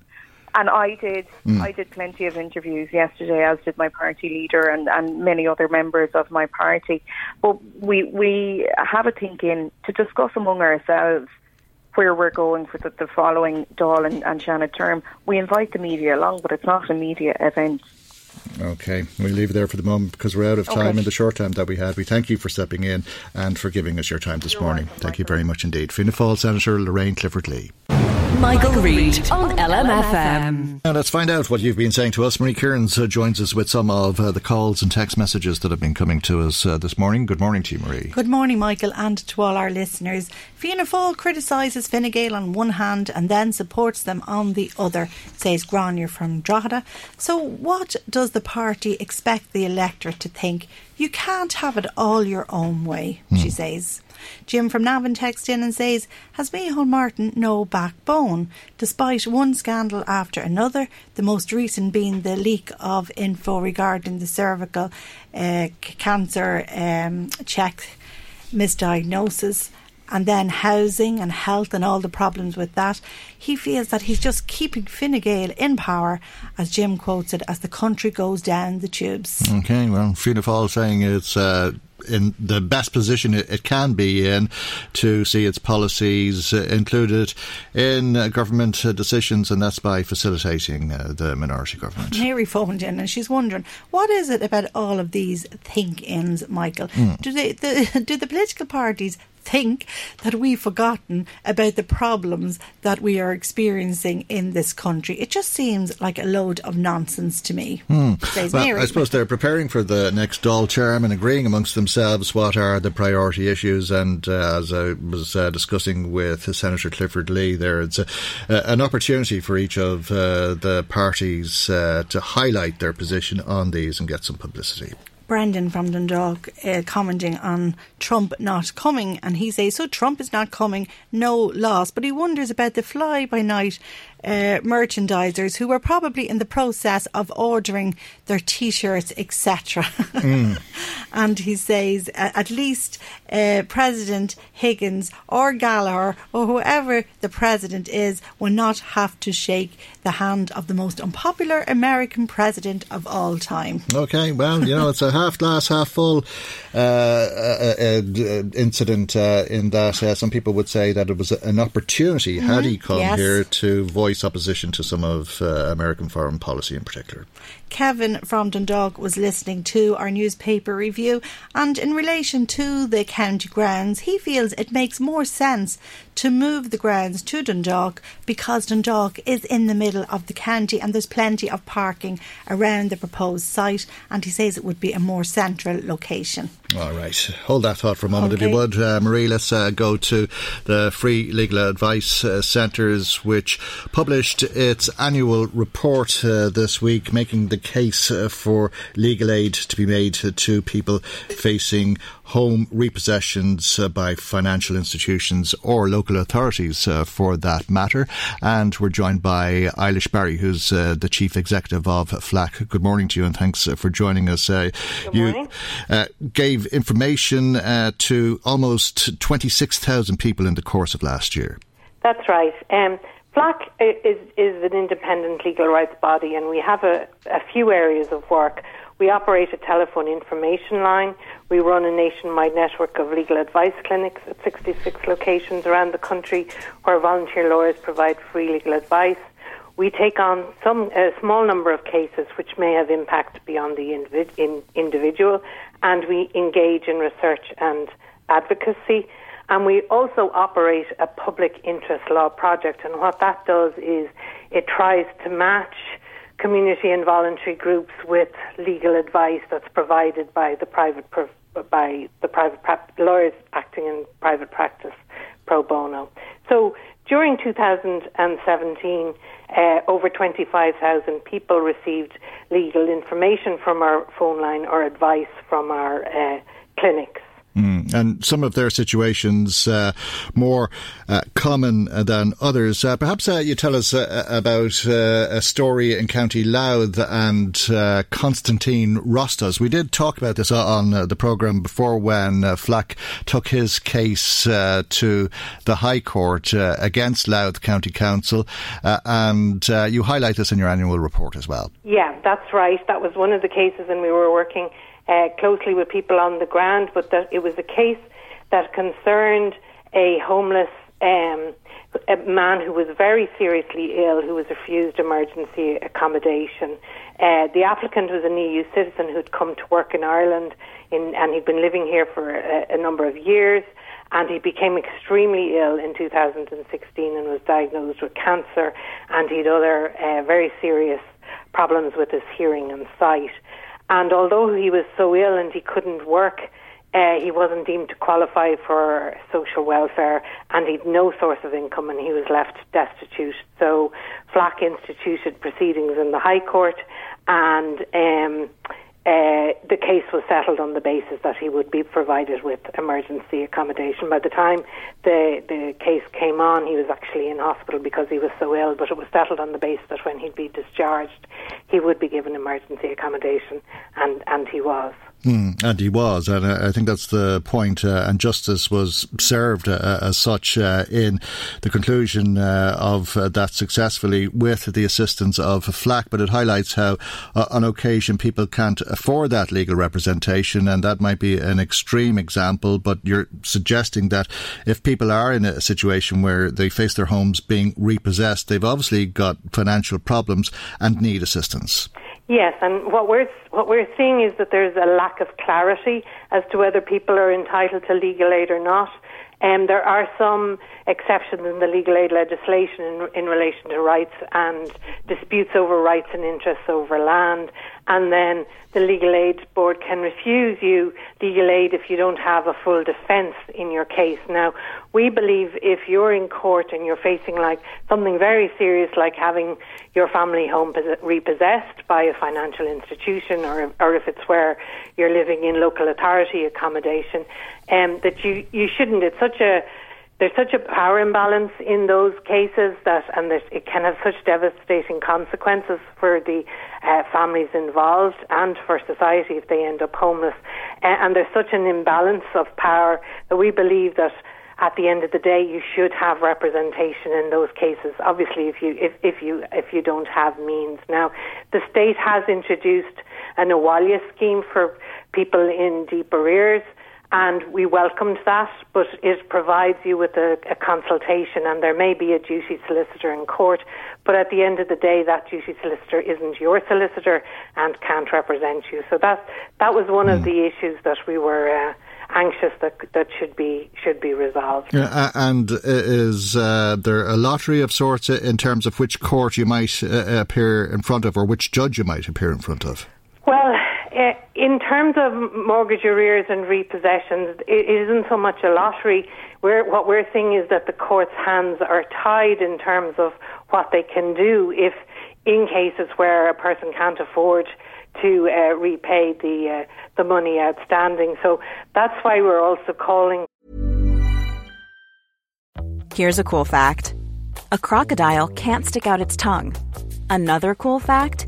And I did, mm. I did plenty of interviews yesterday, as did my party leader and, and many other members of my party. But we we have a thinking to discuss among ourselves where we're going for the, the following Dáil and, and Shannon term. We invite the media along, but it's not a media event. Okay, we'll leave it there for the moment because we're out of time okay. in the short time that we had. We thank you for stepping in and for giving us your time this You're morning. Welcome, thank Michael. you very much indeed. Fianna Fáil Senator Lorraine Clifford-Lee. Michael, Michael Reade on L M F M. Now let's find out what you've been saying to us. Marie Kearns uh, joins us with some of uh, the calls and text messages that have been coming to us uh, this morning. Good morning to you, Marie. Good morning, Michael, and to all our listeners. Fianna Fáil criticises Fine Gael on one hand and then supports them on the other, says Grania from Drogheda. So what does the party expect the electorate to think? You can't have it all your own way, mm. she says. Jim from Navan texts in and says, has Micheál Martin no backbone? Despite one scandal after another, the most recent being the leak of info regarding the cervical uh, cancer um, check misdiagnosis, and then housing and health and all the problems with that, he feels that he's just keeping Fine Gael in power, as Jim quotes it, as the country goes down the tubes. OK, well, Fianna Fáil saying it's... Uh in the best position it can be in to see its policies included in government decisions, and that's by facilitating the minority government. Mary phoned in and she's wondering, what is it about all of these think-ins, Michael? Mm. Do they, the, do the political parties think that we've forgotten about the problems that we are experiencing in this country. It just seems like a load of nonsense to me. Hmm. Well, I suppose they're preparing for the next Dáil term and agreeing amongst themselves what are the priority issues. And uh, as I was uh, discussing with Senator Clifford Lee there, it's a, uh, an opportunity for each of uh, the parties uh, to highlight their position on these and get some publicity. Brendan from Dundalk uh, commenting on Trump not coming, and he says, so Trump is not coming, no loss. But he wonders about the fly-by-night uh, merchandisers who were probably in the process of ordering their T-shirts, et cetera. Mm. And he says, uh, at least uh, President Higgins or Gallagher or whoever the president is will not have to shake the hand of the most unpopular American president of all time. OK, well, you know, it's a half glass, half full uh, uh, uh, incident uh, in that uh, some people would say that it was an opportunity, mm-hmm. had he come yes. here, to voice opposition to some of uh, American foreign policy in particular. Kevin from Dundalk was listening to our newspaper review, and in relation to the county grounds, he feels it makes more sense to move the grounds to Dundalk because Dundalk is in the middle of the county and there's plenty of parking around the proposed site, and he says it would be a more central location. All right. Hold that thought for a moment, okay. if you would. Uh, Marie, let's uh, go to the Free Legal Advice uh, Centres, which published its annual report uh, this week, making the case uh, for legal aid to be made to people facing home repossessions uh, by financial institutions or local authorities uh, for that matter. And we're joined by Eilish Barry, who's uh, the Chief Executive of FLAC. Good morning to you and thanks for joining us. Uh, Good you morning. Uh, gave information uh, to almost twenty-six thousand people in the course of last year. That's right. Um, FLAC is, is an independent legal rights body, and we have a, a few areas of work. We operate a telephone information line. We run a nationwide network of legal advice clinics at sixty-six locations around the country where volunteer lawyers provide free legal advice. We take on some a small number of cases which may have impact beyond the individ, in, individual, and we engage in research and advocacy. And we also operate a public interest law project, and what that does is it tries to match community and voluntary groups with legal advice that's provided by the private by the private pra- lawyers acting in private practice pro bono. So during two thousand seventeen, uh, over twenty-five thousand people received legal information from our phone line or advice from our uh, clinics. Mm. And some of their situations uh, more uh, common than others. Uh, perhaps uh, you tell us uh, about uh, a story in County Louth and uh, Constantine Rostas. We did talk about this on uh, the programme before when uh, FLAC took his case uh, to the High Court uh, against Louth County Council. Uh, and uh, you highlight this in your annual report as well. Yeah, that's right. That was one of the cases, and we were working Uh, closely with people on the ground, but that it was a case that concerned a homeless um, a man who was very seriously ill, who was refused emergency accommodation. Uh, the applicant was an E U citizen who'd come to work in Ireland, in, and he'd been living here for a, a number of years, and he became extremely ill in two thousand sixteen and was diagnosed with cancer, and he'd other uh, very serious problems with his hearing and sight. And although he was so ill and he couldn't work, uh, he wasn't deemed to qualify for social welfare, and he'd no source of income, and he was left destitute. So FLAC instituted proceedings in the High Court, and um, uh, the case was settled on the basis that he would be provided with emergency accommodation. By the time the, the case came on, he was actually in hospital because he was so ill, but it was settled on the basis that when he'd be discharged, he would be given emergency accommodation, and, and he was. Mm, and he was, and I think that's the point, uh, and justice was served uh, as such uh, in the conclusion uh, of uh, that successfully with the assistance of FLAC, but it highlights how uh, on occasion people can't afford that legal representation, and that might be an extreme example, but you're suggesting that if people are in a situation where they face their homes being repossessed, they've obviously got financial problems and need assistance. Yes, and what we're what we're seeing is that there's a lack of clarity as to whether people are entitled to legal aid or not. Um, there are some exceptions in the legal aid legislation in, in relation to rights and disputes over rights and interests over land. And then the Legal Aid Board can refuse you legal aid if you don't have a full defence in your case. Now, we believe if you're in court and you're facing like something very serious like having your family home repossessed by a financial institution, or, or if it's where you're living in local authority accommodation, um, that you, you shouldn't. It's such a There's such a power imbalance in those cases that, and that it can have such devastating consequences for the uh, families involved and for society if they end up homeless. Uh, and there's such an imbalance of power that we believe that at the end of the day you should have representation in those cases. Obviously, if you if, if you if you don't have means. Now, the state has introduced an O'Reilly scheme for people in deep arrears. And we welcomed that, but it provides you with a, a consultation, and there may be a duty solicitor in court, but at the end of the day, that duty solicitor isn't your solicitor and can't represent you. So that that was one mm. of the issues that we were uh, anxious that that should be should be resolved. Yeah, and is uh, there a lottery of sorts in terms of which court you might uh, appear in front of, or which judge you might appear in front of? Well, uh, in terms of mortgage arrears and repossessions, it isn't so much a lottery. We're, what we're seeing is that the court's hands are tied in terms of what they can do if, in cases where a person can't afford to uh, repay the uh, the money outstanding. So that's why we're also calling. Here's a cool fact: a crocodile can't stick out its tongue. Another cool fact.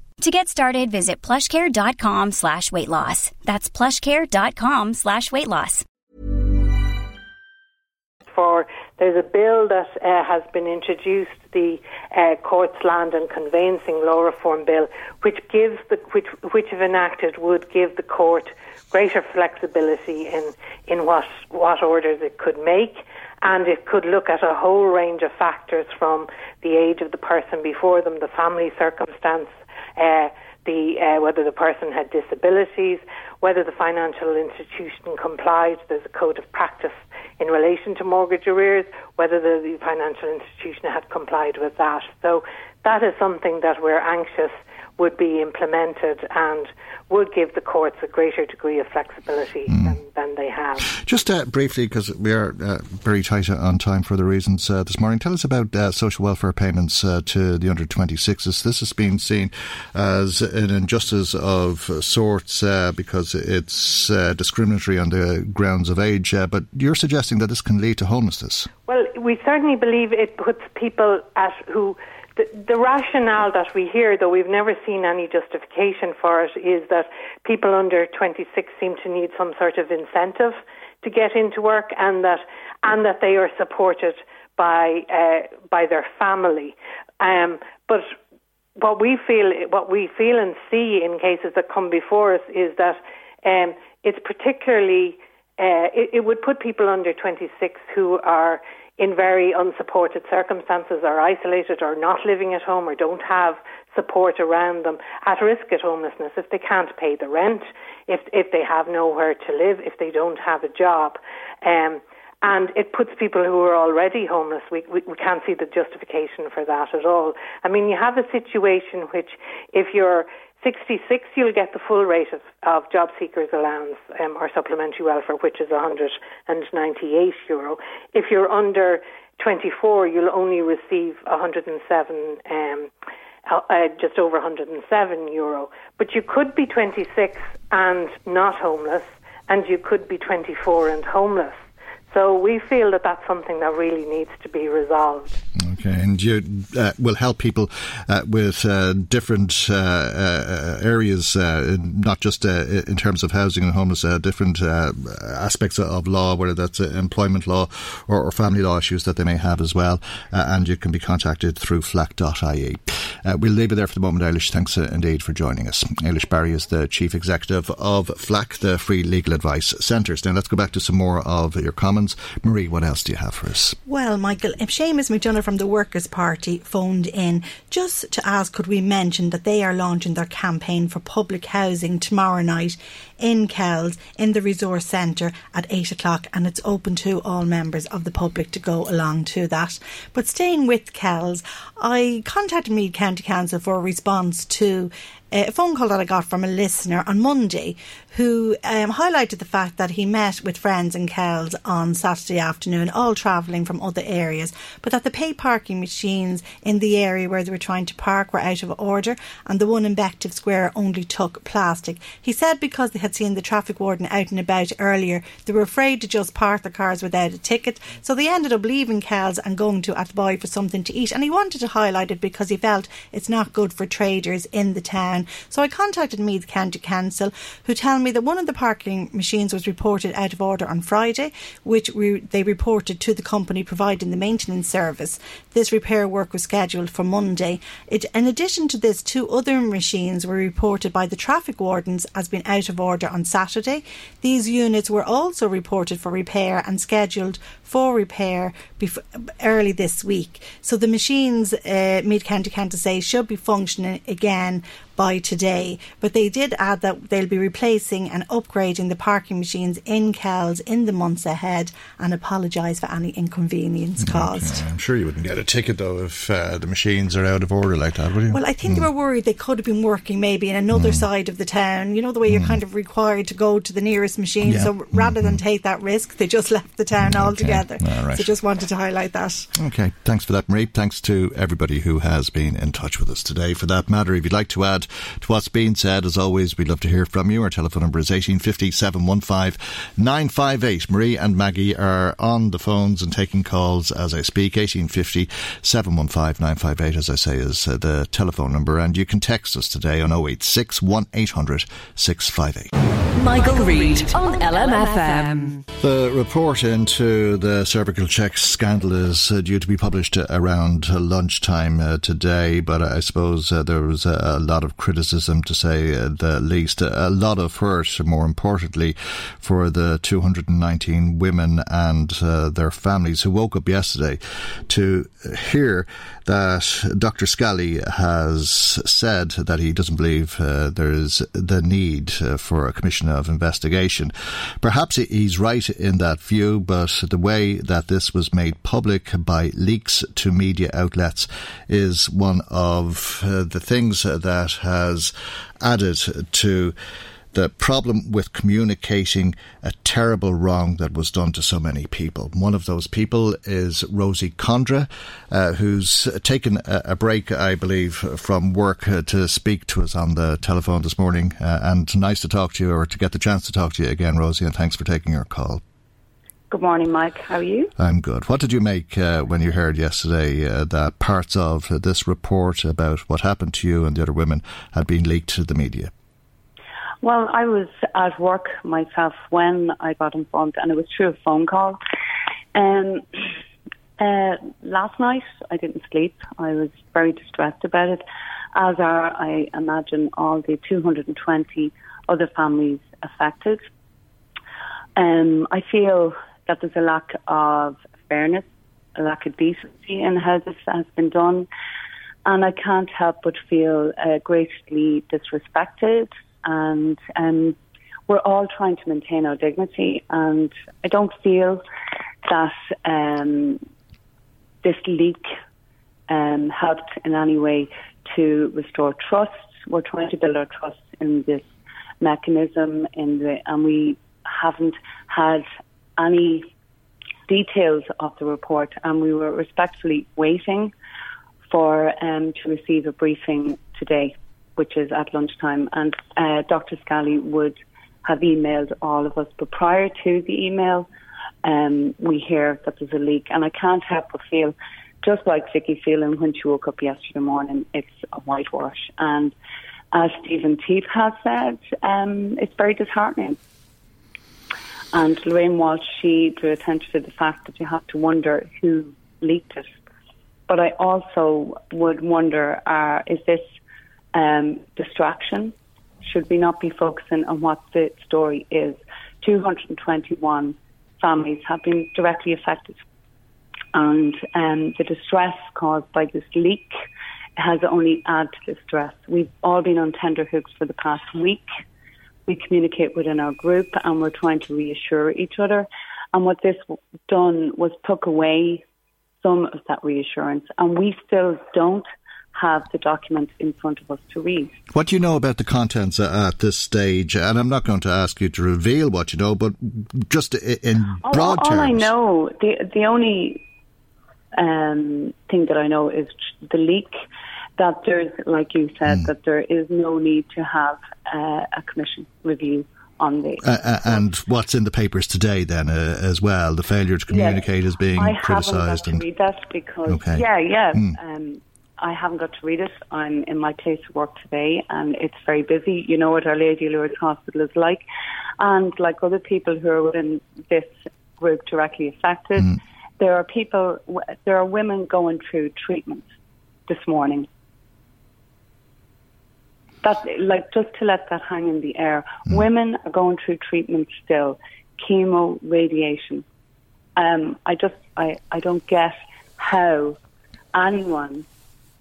To get started, visit plushcare.com slash weight loss. That's plushcare.com slash weight loss. For there's a bill that uh, has been introduced, the uh, Courts Land and Conveyancing Law Reform Bill, which gives the which which if enacted would give the court greater flexibility in in what what orders it could make. And it could look at a whole range of factors, from the age of the person before them, the family circumstance, uh, the uh, whether the person had disabilities, whether the financial institution complied. There's a code of practice in relation to mortgage arrears, whether the, the financial institution had complied with that. So that is something that we're anxious would be implemented and would give the courts a greater degree of flexibility mm. than, than they have. Just uh, briefly, because we are uh, very tight on time for the reasons uh, this morning, tell us about uh, social welfare payments uh, to the under twenty-sixes. This has been seen as an injustice of sorts uh, because it's uh, discriminatory on the grounds of age, uh, but you're suggesting that this can lead to homelessness. Well, we certainly believe it puts people at who... The, the rationale that we hear, though we've never seen any justification for it, is that people under twenty-six seem to need some sort of incentive to get into work, and that and that they are supported by uh, by their family. Um, but what we feel, what we feel and see in cases that come before us is that um, it's particularly uh, it, it would put people under twenty-six who are in very unsupported circumstances, are isolated or not living at home or don't have support around them, at risk at homelessness if they can't pay the rent, if if they have nowhere to live, if they don't have a job. Um, and it puts people who are already homeless, we, we we can't see the justification for that at all. I mean, you have a situation which, if you're sixty-six, you'll get the full rate of, of job seekers allowance um, or supplementary welfare, which is one hundred ninety-eight euro. If you're under twenty-four, you'll only receive one hundred seven, um, uh, just over one hundred seven euro. But you could be twenty-six and not homeless, and you could be twenty-four and homeless. So we feel that that's something that really needs to be resolved. Okay, and you uh, will help people uh, with uh, different uh, uh, areas, uh, not just uh, in terms of housing and homeless, uh, different uh, aspects of law, whether that's uh, employment law or, or family law issues that they may have as well. Uh, and you can be contacted through flac dot I E. Uh, we'll leave it there for the moment, Eilish. Thanks uh, indeed for joining us. Eilish Barry is the Chief Executive of FLAC, the Free Legal Advice Centres. Now let's go back to some more of your comments. Marie, what else do you have for us? Well, Michael, if Seamus McDonough from the Workers' Party phoned in just to ask, could we mention that they are launching their campaign for public housing tomorrow night in Kells, in the Resource Centre at eight o'clock, and it's open to all members of the public to go along to that. But staying with Kells, I contacted Meath County Council for a response to a phone call that I got from a listener on Monday who um, highlighted the fact that he met with friends in Kells on Saturday afternoon, all travelling from other areas, but that the pay parking machines in the area where they were trying to park were out of order, and the one in Bective Square only took plastic. He said because they had seen the traffic warden out and about earlier, they were afraid to just park their cars without a ticket, so they ended up leaving Kells and going to Athboy for something to eat, and he wanted to highlight it because he felt it's not good for traders in the town. So I contacted Meath County Council, who tell me that one of the parking machines was reported out of order on Friday, which re- they reported to the company providing the maintenance service. This repair work was scheduled for Monday. It, in addition to this, two other machines were reported by the traffic wardens as being out of order on Saturday. These units were also reported for repair and scheduled for repair before, early this week. So the machines, uh, Meath County Council say, should be functioning again by today, but they did add that they'll be replacing and upgrading the parking machines in Kells in the months ahead, and apologise for any inconvenience caused. Okay. I'm sure you wouldn't get a ticket though if uh, the machines are out of order like that, would you? Well, I think mm. they were worried they could have been working maybe in another mm. side of the town, you know, the way you're mm. kind of required to go to the nearest machine, yeah. so rather mm-hmm. than take that risk, they just left the town okay. altogether. All right. So just wanted to highlight that. Okay, thanks for that, Marie. Thanks to everybody who has been in touch with us today. For that matter, if you'd like to add to what's being said, as always, we'd love to hear from you. Our telephone number is eighteen fifty, seven one five, nine five eight. Marie and Maggie are on the phones and taking calls as I speak. eighteen fifty, seven one five, nine five eight, as I say, is the telephone number. And you can text us today on oh eight six, one eight hundred, six five eight. Michael, Michael Reade on L M F M. The report into the cervical check scandal is due to be published around lunchtime today, but I suppose there was a lot of criticism, to say the least. A lot of hurt, more importantly, for the two hundred nineteen women and their families who woke up yesterday to hear that Doctor Scally has said that he doesn't believe there is the need for a commission of investigation. Perhaps he's right in that view, but the way that this was made public by leaks to media outlets is one of uh, the things that has added to the problem with communicating a terrible wrong that was done to so many people. One of those people is Rosie Condra, uh, who's taken a, a break, I believe, from work uh, to speak to us on the telephone this morning. Uh, and nice to talk to you, or to get the chance to talk to you again, Rosie, and thanks for taking your call. Good morning, Mike. How are you? I'm good. What did you make uh, when you heard yesterday uh, that parts of this report about what happened to you and the other women had been leaked to the media? Well, I was at work myself when I got informed, and it was through a phone call. Um, uh, last night, I didn't sleep. I was very distressed about it, as are, I imagine, all the two hundred twenty other families affected. Um, I feel that there's a lack of fairness a lack of decency in how this has been done. And I can't help but feel uh, greatly disrespected. And um, we're all trying to maintain our dignity. And I don't feel that um, this leak um, helped in any way to restore trust. We're trying to build our trust in this mechanism, in the, and we haven't had any details of the report, and we were respectfully waiting for um, to receive a briefing today, which is at lunchtime, and uh, Doctor Scally would have emailed all of us, but prior to the email um, we hear that there's a leak, and I can't help but feel just like Vicky feeling when she woke up yesterday morning. It's a whitewash, and as Stephen Teague has said, um, it's very disheartening. And Lorraine Walsh, she drew attention to the fact that you have to wonder who leaked it. But I also would wonder, uh, is this um, distraction? Should we not be focusing on what the story is? two hundred twenty-one families have been directly affected. And um, the distress caused by this leak has only added to the stress. We've all been on tenterhooks for the past week. We communicate within our group and we're trying to reassure each other. And what this done was took away some of that reassurance. And we still don't have the document in front of us to read. What do you know about the contents at this stage? And I'm not going to ask you to reveal what you know, but just in all, broad all terms. All I know, the, the only um, thing that I know is the leak. That there's, like you said, mm. that there is no need to have uh, a commission review on the... Uh, uh, and what's in the papers today then uh, as well? The failure to communicate yes. is being I criticised. I haven't got and... to read that because, okay. yeah, yeah, mm. um, I haven't got to read it. I'm in my place of work today and it's very busy. You know what Our Lady Lourdes Hospital is like. And like other people who are within this group directly affected, mm. there are people, there are women going through treatment this morning. That, like, just to let that hang in the air, mm. women are going through treatment still, chemo, radiation. Um, I just, I, I don't get how anyone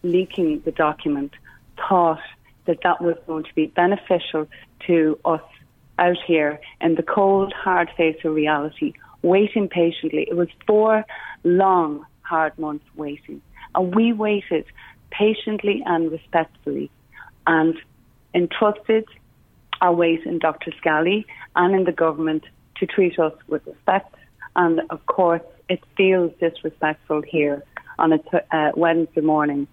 leaking the document thought that that was going to be beneficial to us out here in the cold, hard face of reality, waiting patiently. It was four long, hard months waiting. And we waited patiently and respectfully and entrusted our weight in Doctor Scally and in the government to treat us with respect. And of course, it feels disrespectful here on a t- uh, Wednesday morning.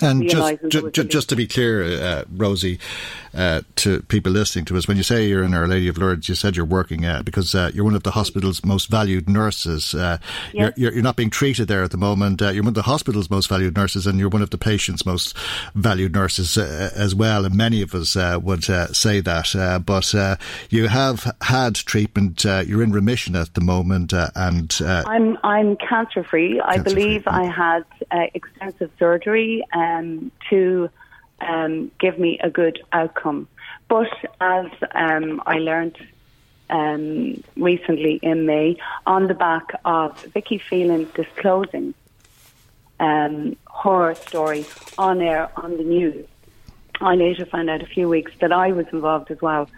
And just, ju- ju- just to be clear, uh, Rosie, uh, to people listening to us, when you say you're in Our Lady of Lourdes, you said you're working uh, because uh, you're one of the hospital's most valued nurses. Uh, yes. you're, you're not being treated there at the moment. Uh, you're one of the hospital's most valued nurses and you're one of the patient's most valued nurses uh, as well. And many of us uh, would uh, say that. Uh, but uh, you have had treatment. Uh, you're in remission at the moment. Uh, and uh, I'm, I'm cancer-free. I believe I had uh, extensive surgery Um, Um, to um, give me a good outcome. But as um, I learned um, recently in May, on the back of Vicky Phelan disclosing um, her story on air, on the news, I later found out a few weeks that I was involved as well.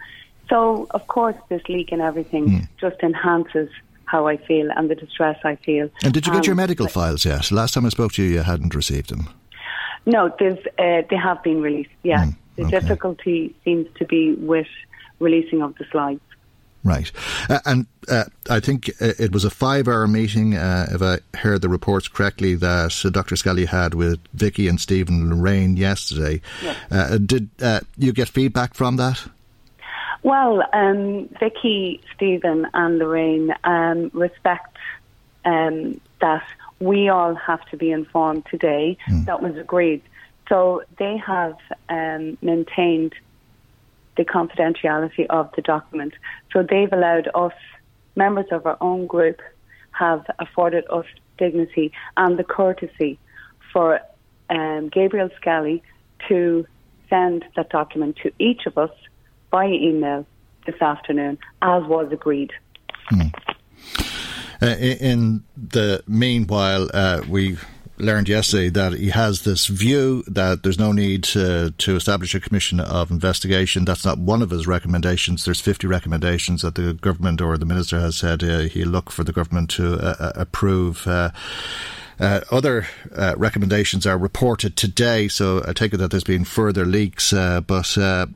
So, of course, this leak and everything mm. just enhances how I feel and the distress I feel. And did you get um, your medical files yet? Last time I spoke to you, you hadn't received them. No, uh, they have been released, yeah. Mm, okay. The difficulty seems to be with releasing of the slides. Right. Uh, and uh, I think it was a five-hour meeting, uh, if I heard the reports correctly, that Doctor Scally had with Vicky and Stephen Lorraine yesterday. Yes. Uh, did uh, you get feedback from that? Well, um, Vicky, Stephen and Lorraine um, respect um, that we all have to be informed today. Mm. That was agreed. So they have um, maintained the confidentiality of the document. So they've allowed us, members of our own group, have afforded us dignity and the courtesy for um, Gabriel Scally to send that document to each of us by email this afternoon, as was agreed. Mm. Uh, in the meanwhile, uh, we learned yesterday that he has this view that there's no need uh, to establish a commission of investigation. That's not one of his recommendations. There's fifty recommendations that the government or the minister has said uh, he'll look for the government to uh, approve. Uh, Uh, other uh, recommendations are reported today, so I take it that there's been further leaks. Uh, but uh,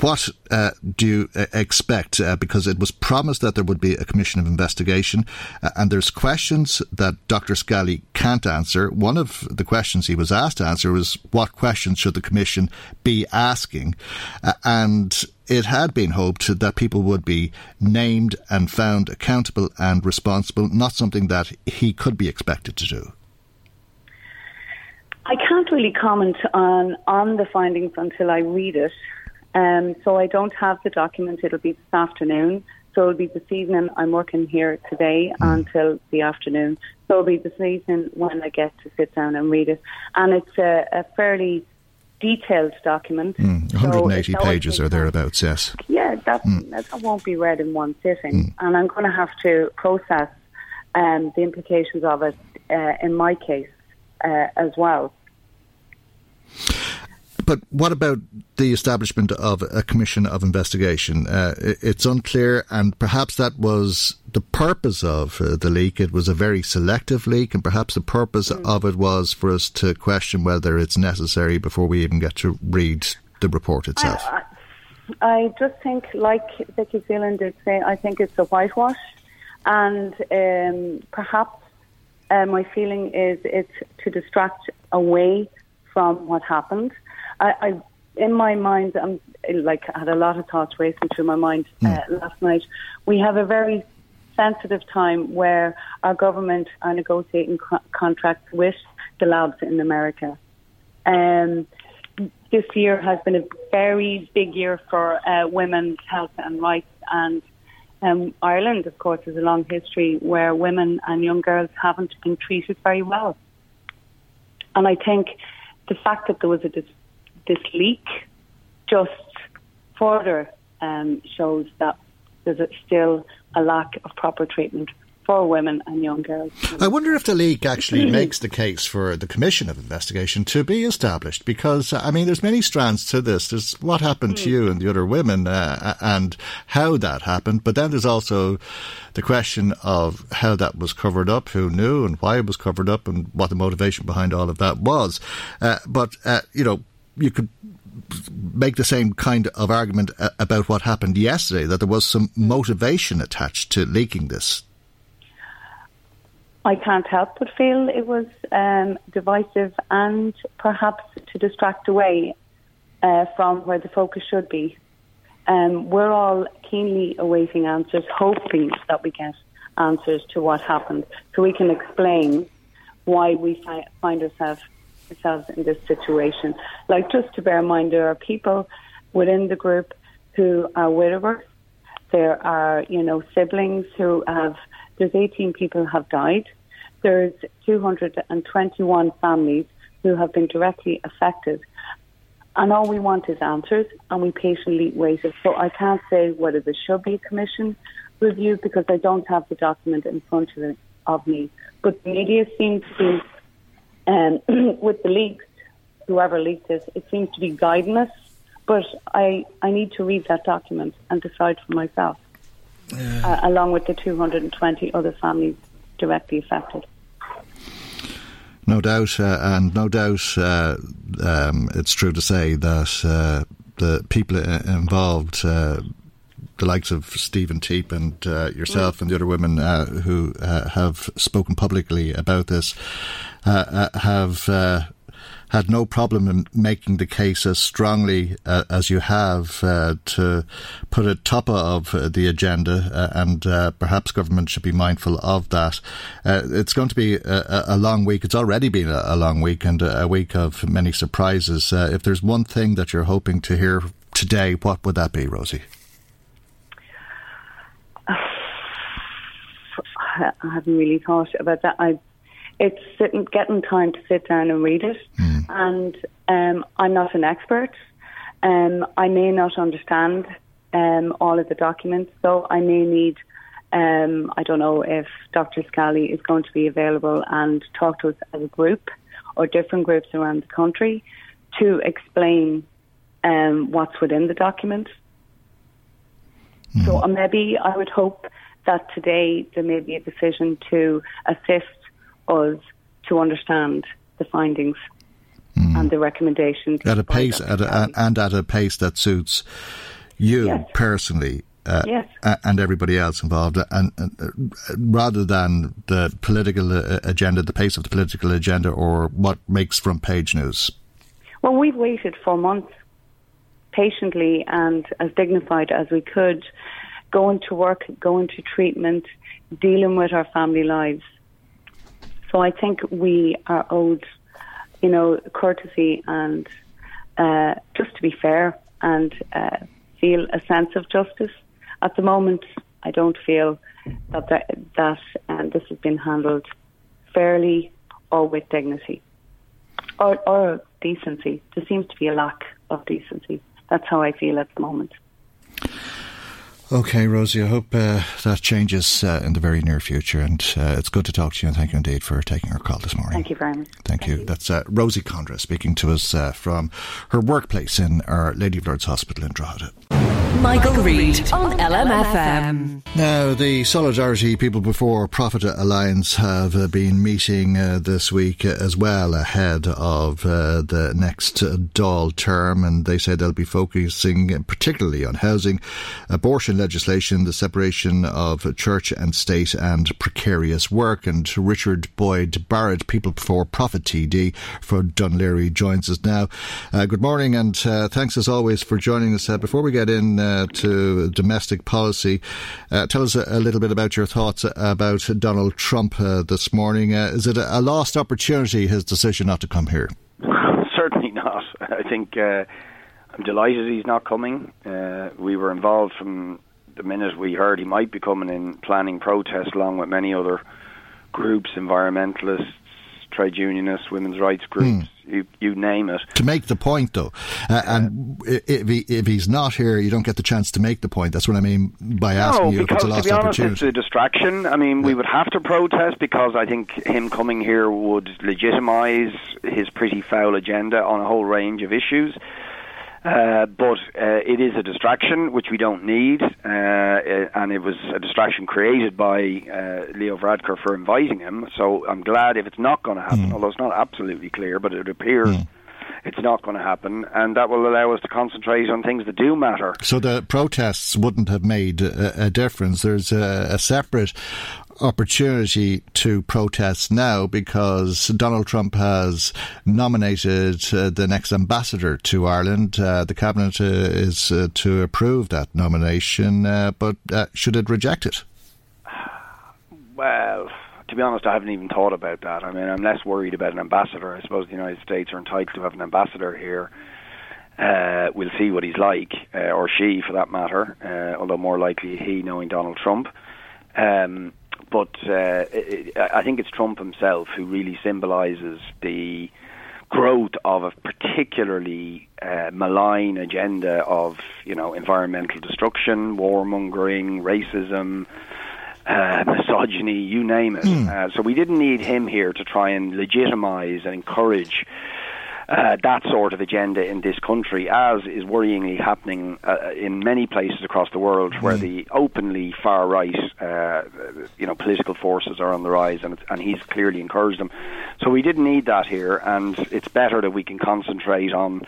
what uh, do you expect? Uh, because it was promised that there would be a commission of investigation, uh, and there's questions that Doctor Scally can't answer. One of the questions he was asked to answer was, what questions should the commission be asking? Uh, and it had been hoped that people would be named and found accountable and responsible, not something that he could be expected to do. I can't really comment on, on the findings until I read it. Um, so I don't have the document. It'll be this afternoon. So it'll be this evening. I'm working here today mm. until the afternoon. So it'll be this evening when I get to sit down and read it. And it's a, a fairly detailed document. Mm, one hundred eighty so pages or thereabouts, yes. Yeah, that, mm. that won't be read in one sitting. Mm. And I'm going to have to process um, the implications of it uh, in my case uh, as well. But what about the establishment of a commission of investigation? Uh, it's unclear, and perhaps that was the purpose of uh, the leak. It was a very selective leak, and perhaps the purpose mm. of it was for us to question whether it's necessary before we even get to read the report itself. I, I, I just think, like Vicky Phelan did say, I think it's a whitewash, and um, perhaps uh, my feeling is it's to distract away from what happened. I, I in my mind, I'm like I had a lot of thoughts racing through my mind uh, mm. last night. We have a very sensitive time where our government are negotiating co- contracts with the labs in America. Um, this year has been a very big year for uh, women's health and rights, and um, Ireland, of course, has a long history where women and young girls haven't been treated very well. And I think the fact that there was a dis- this leak just further um, shows that there's still a lack of proper treatment for women and young girls. I wonder if the leak actually makes the case for the Commission of Investigation to be established, because, I mean, there's many strands to this. There's what happened mm. to you and the other women uh, and how that happened, but then there's also the question of how that was covered up, who knew and why it was covered up and what the motivation behind all of that was. Uh, but, uh, you know, you could make the same kind of argument about what happened yesterday, that there was some motivation attached to leaking this. I can't help but feel it was um, divisive and perhaps to distract away uh, from where the focus should be. Um, we're all keenly awaiting answers, hoping that we get answers to what happened, so we can explain why we fi- find ourselves ourselves in this situation. Like, just to bear in mind, there are people within the group who are widowers. There are, you know, siblings who have, there's eighteen people have died. There's two hundred twenty-one families who have been directly affected. And all we want is answers, and we patiently waited. So I can't say whether there should be a commission review because I don't have the document in front of me. But the media seems to be Um, with the leaks, whoever leaked this, it seems to be guiding us. But I, I need to read that document and decide for myself, yeah. uh, along with the two hundred twenty other families directly affected. No doubt, uh, and no doubt uh, um, it's true to say that uh, the people involved, uh, the likes of Stephen Teep and uh, yourself mm. and the other women uh, who uh, have spoken publicly about this, Uh, have uh, had no problem in making the case as strongly uh, as you have uh, to put it top of uh, the agenda, uh, and uh, perhaps government should be mindful of that. Uh, it's going to be a, a long week. It's already been a, a long week and a, a week of many surprises. Uh, if there's one thing that you're hoping to hear today, what would that be, Rosie? I haven't really thought about that. I It's sitting, getting time to sit down and read it. Mm. And um, I'm not an expert. Um, I may not understand um, all of the documents, so I may need Um, I don't know if Doctor Scally is going to be available and talk to us as a group or different groups around the country to explain um, what's within the document. Mm-hmm. So maybe I would hope that today there may be a decision to assist us to understand the findings mm. and the recommendations. At a pace, at a, and at a pace that suits you yes. personally. Uh, yes. and everybody else involved, and, and uh, rather than the political uh, agenda, the pace of the political agenda, or what makes front page news. Well, we've waited for months patiently and as dignified as we could, going to work, going to treatment, dealing with our family lives. So I think we are owed, you know, courtesy and uh, just to be fair and uh, feel a sense of justice. At the moment, I don't feel that that, that um, this has been handled fairly or with dignity or, or decency. There seems to be a lack of decency. That's how I feel at the moment. OK, Rosie, I hope uh, that changes uh, in the very near future. And uh, it's good to talk to you, and thank you indeed for taking our call this morning. Thank you very much. Thank, thank you. you. That's uh, Rosie Condra speaking to us uh, from her workplace in Our Lady of Lords Hospital in Drogheda. Michael, Michael Reade on L M F M. Now, the Solidarity People Before Profit Alliance have uh, been meeting uh, this week uh, as well ahead of uh, the next uh, Dáil term, and they say they'll be focusing particularly on housing, abortion legislation, the separation of church and state, and precarious work. And Richard Boyd Barrett, People Before Profit T D for Dunleary, joins us now. Uh, good morning, and uh, thanks as always for joining us. Uh, before we get in, Uh, to domestic policy. Uh, tell us a, a little bit about your thoughts about Donald Trump uh, this morning. Uh, is it a, a lost opportunity, his decision not to come here? Certainly not. I think uh, I'm delighted he's not coming. Uh, we were involved from the minute we heard he might be coming in planning protests along with many other groups, environmentalists, trade unionists, women's rights groups, mm. you, you name it. To make the point, though, uh, and uh, if, he, if he's not here, you don't get the chance to make the point. That's what I mean by asking no, you because, if it's a lost to be honest, opportunity. It's a distraction. I mean, yeah. we would have to protest because I think him coming here would legitimise his pretty foul agenda on a whole range of issues. Uh, but uh, it is a distraction, which we don't need, uh, and it was a distraction created by uh, Leo Varadkar for inviting him. So I'm glad if it's not going to happen, mm. although it's not absolutely clear, but it appears mm. it's not going to happen, and that will allow us to concentrate on things that do matter. So the protests wouldn't have made a, a difference. There's a, a separate opportunity to protest now because Donald Trump has nominated uh, the next ambassador to Ireland. Uh, the cabinet uh, is uh, to approve that nomination, uh, but uh, should it reject it? Well, to be honest, I haven't even thought about that. I mean, I'm less worried about an ambassador. I suppose the United States are entitled to have an ambassador here. Uh, we'll see what he's like, uh, or she for that matter, uh, although more likely he, knowing Donald Trump. Um But uh, it, I think it's Trump himself who really symbolises the growth of a particularly uh, malign agenda of, you know, environmental destruction, warmongering, racism, uh, misogyny, you name it. Mm. Uh, so we didn't need him here to try and legitimise and encourage Uh, that sort of agenda in this country, as is worryingly happening uh, in many places across the world where mm. the openly far-right uh, you know, political forces are on the rise, and, it's, and he's clearly encouraged them. So we didn't need that here, and it's better that we can concentrate on,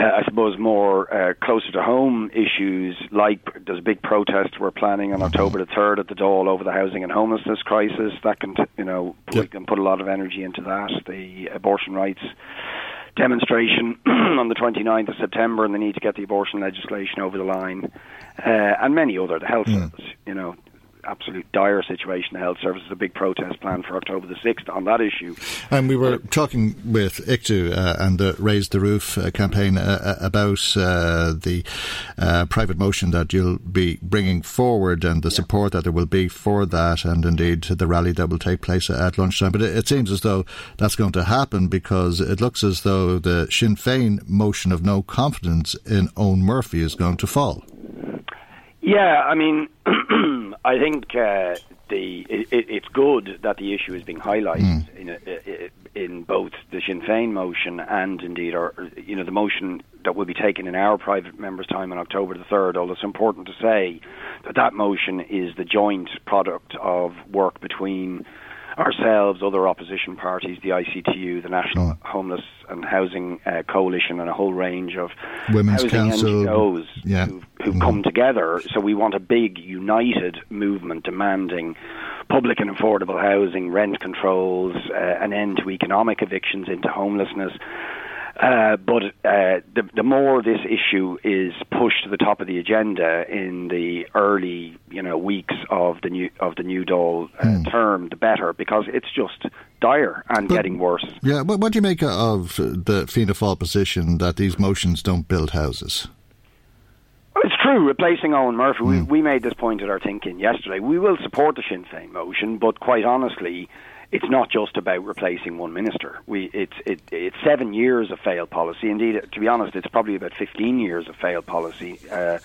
uh, I suppose, more uh, closer-to-home issues, like there's a big protest we're planning on October the third at the Dáil over the housing and homelessness crisis. That can, t- you know, yep. we can put a lot of energy into that, the abortion rights demonstration on the twenty-ninth of September, and they need to get the abortion legislation over the line, uh, and many other, the health mm. service, you know, absolute dire situation, the health service, is a big protest planned for October the sixth on that issue. And we were talking with I C T U uh, and the Raise the Roof uh, campaign uh, about uh, the uh, private motion that you'll be bringing forward and the yeah. support that there will be for that, and indeed the rally that will take place at lunchtime. But it, it seems as though that's going to happen, because it looks as though the Sinn Féin motion of no confidence in Eoghan Murphy is going to fall. Yeah, I mean, I think uh, the it, it, it's good that the issue is being highlighted mm. in a, in both the Sinn Féin motion and indeed, our, you know, the motion that will be taken in our private members' time on October the third, although it's important to say that that motion is the joint product of work between ourselves, other opposition parties, the I C T U, the National oh. Homeless and Housing uh, Coalition, and a whole range of Women's housing Council. N G Os yeah. who've, who've mm-hmm. come together. So we want a big, united movement demanding public and affordable housing, rent controls, uh, an end to economic evictions into homelessness. Uh, but uh, the, the more this issue is pushed to the top of the agenda in the early, you know, weeks of the new of the new Dáil uh, mm. term, the better, because it's just dire and but, getting worse. Yeah, but what do you make of the Fianna Fáil position that these motions don't build houses? It's true, replacing Eoghan Murphy. Mm. We, we made this point at our thinking yesterday. We will support the Sinn Féin motion, but quite honestly, it's not just about replacing one minister. We, it's, it, it's seven years of failed policy. Indeed, to be honest, it's probably about fifteen years of failed policy, uh,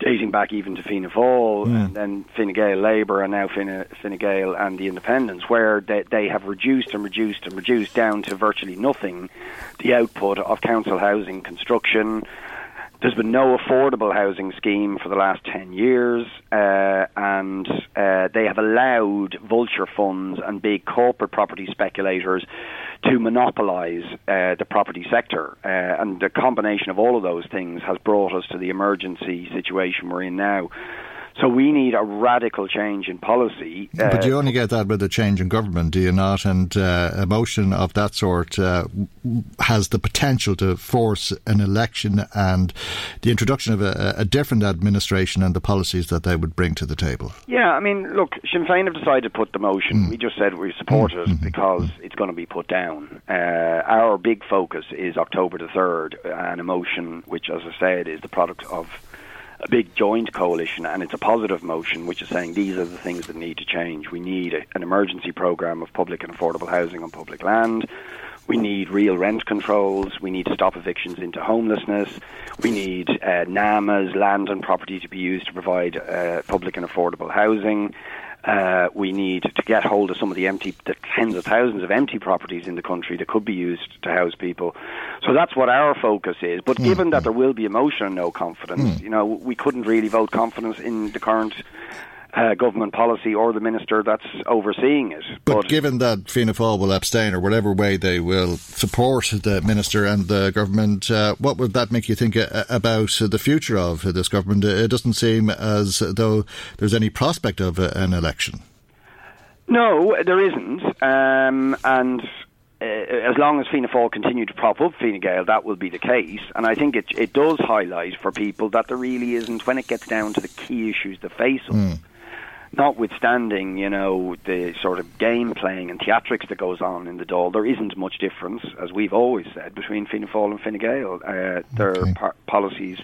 dating back even to Fianna Fáil, yeah. and then Fine Gael Labour, and now Fine, Fine Gael and the Independents, where they, they have reduced and reduced and reduced down to virtually nothing the output of council housing construction. There's been no affordable housing scheme for the last ten years, uh, and uh, they have allowed vulture funds and big corporate property speculators to monopolise uh, the property sector. Uh, and the combination of all of those things has brought us to the emergency situation we're in now. So we need a radical change in policy. Uh, but you only get that with a change in government, do you not? And uh, a motion of that sort uh, has the potential to force an election and the introduction of a, a different administration and the policies that they would bring to the table. Yeah, I mean, look, Sinn Féin have decided to put the motion. Mm. We just said we support it mm-hmm. because it's going to be put down. Uh, our big focus is October the third, and a motion which, as I said, is the product of a big joint coalition, and it's a positive motion which is saying these are the things that need to change. We need a, an emergency programme of public and affordable housing on public land. We need real rent controls. We need to stop evictions into homelessness. We need uh, NAMAs, land and property, to be used to provide uh, public and affordable housing. Uh, we need to get hold of some of the empty, the tens of thousands of empty properties in the country that could be used to house people. So that's what our focus is. But mm. given that there will be a motion and no confidence, mm. you know, we couldn't really vote confidence in the current Uh, government policy or the minister that's overseeing it. But, but given that Fianna Fáil will abstain or whatever way they will support the minister and the government, uh, what would that make you think a- about the future of this government? It doesn't seem as though there's any prospect of a- an election. No, there isn't. Um, and uh, as long as Fianna Fáil continue to prop up Fine Gael, that will be the case. And I think it, it does highlight for people that there really isn't, when it gets down to the key issues that face us, mm. notwithstanding, you know, the sort of game playing and theatrics that goes on in the Dáil, there isn't much difference, as we've always said, between Fianna Fáil and Fine Gael. Uh, their okay. par- policies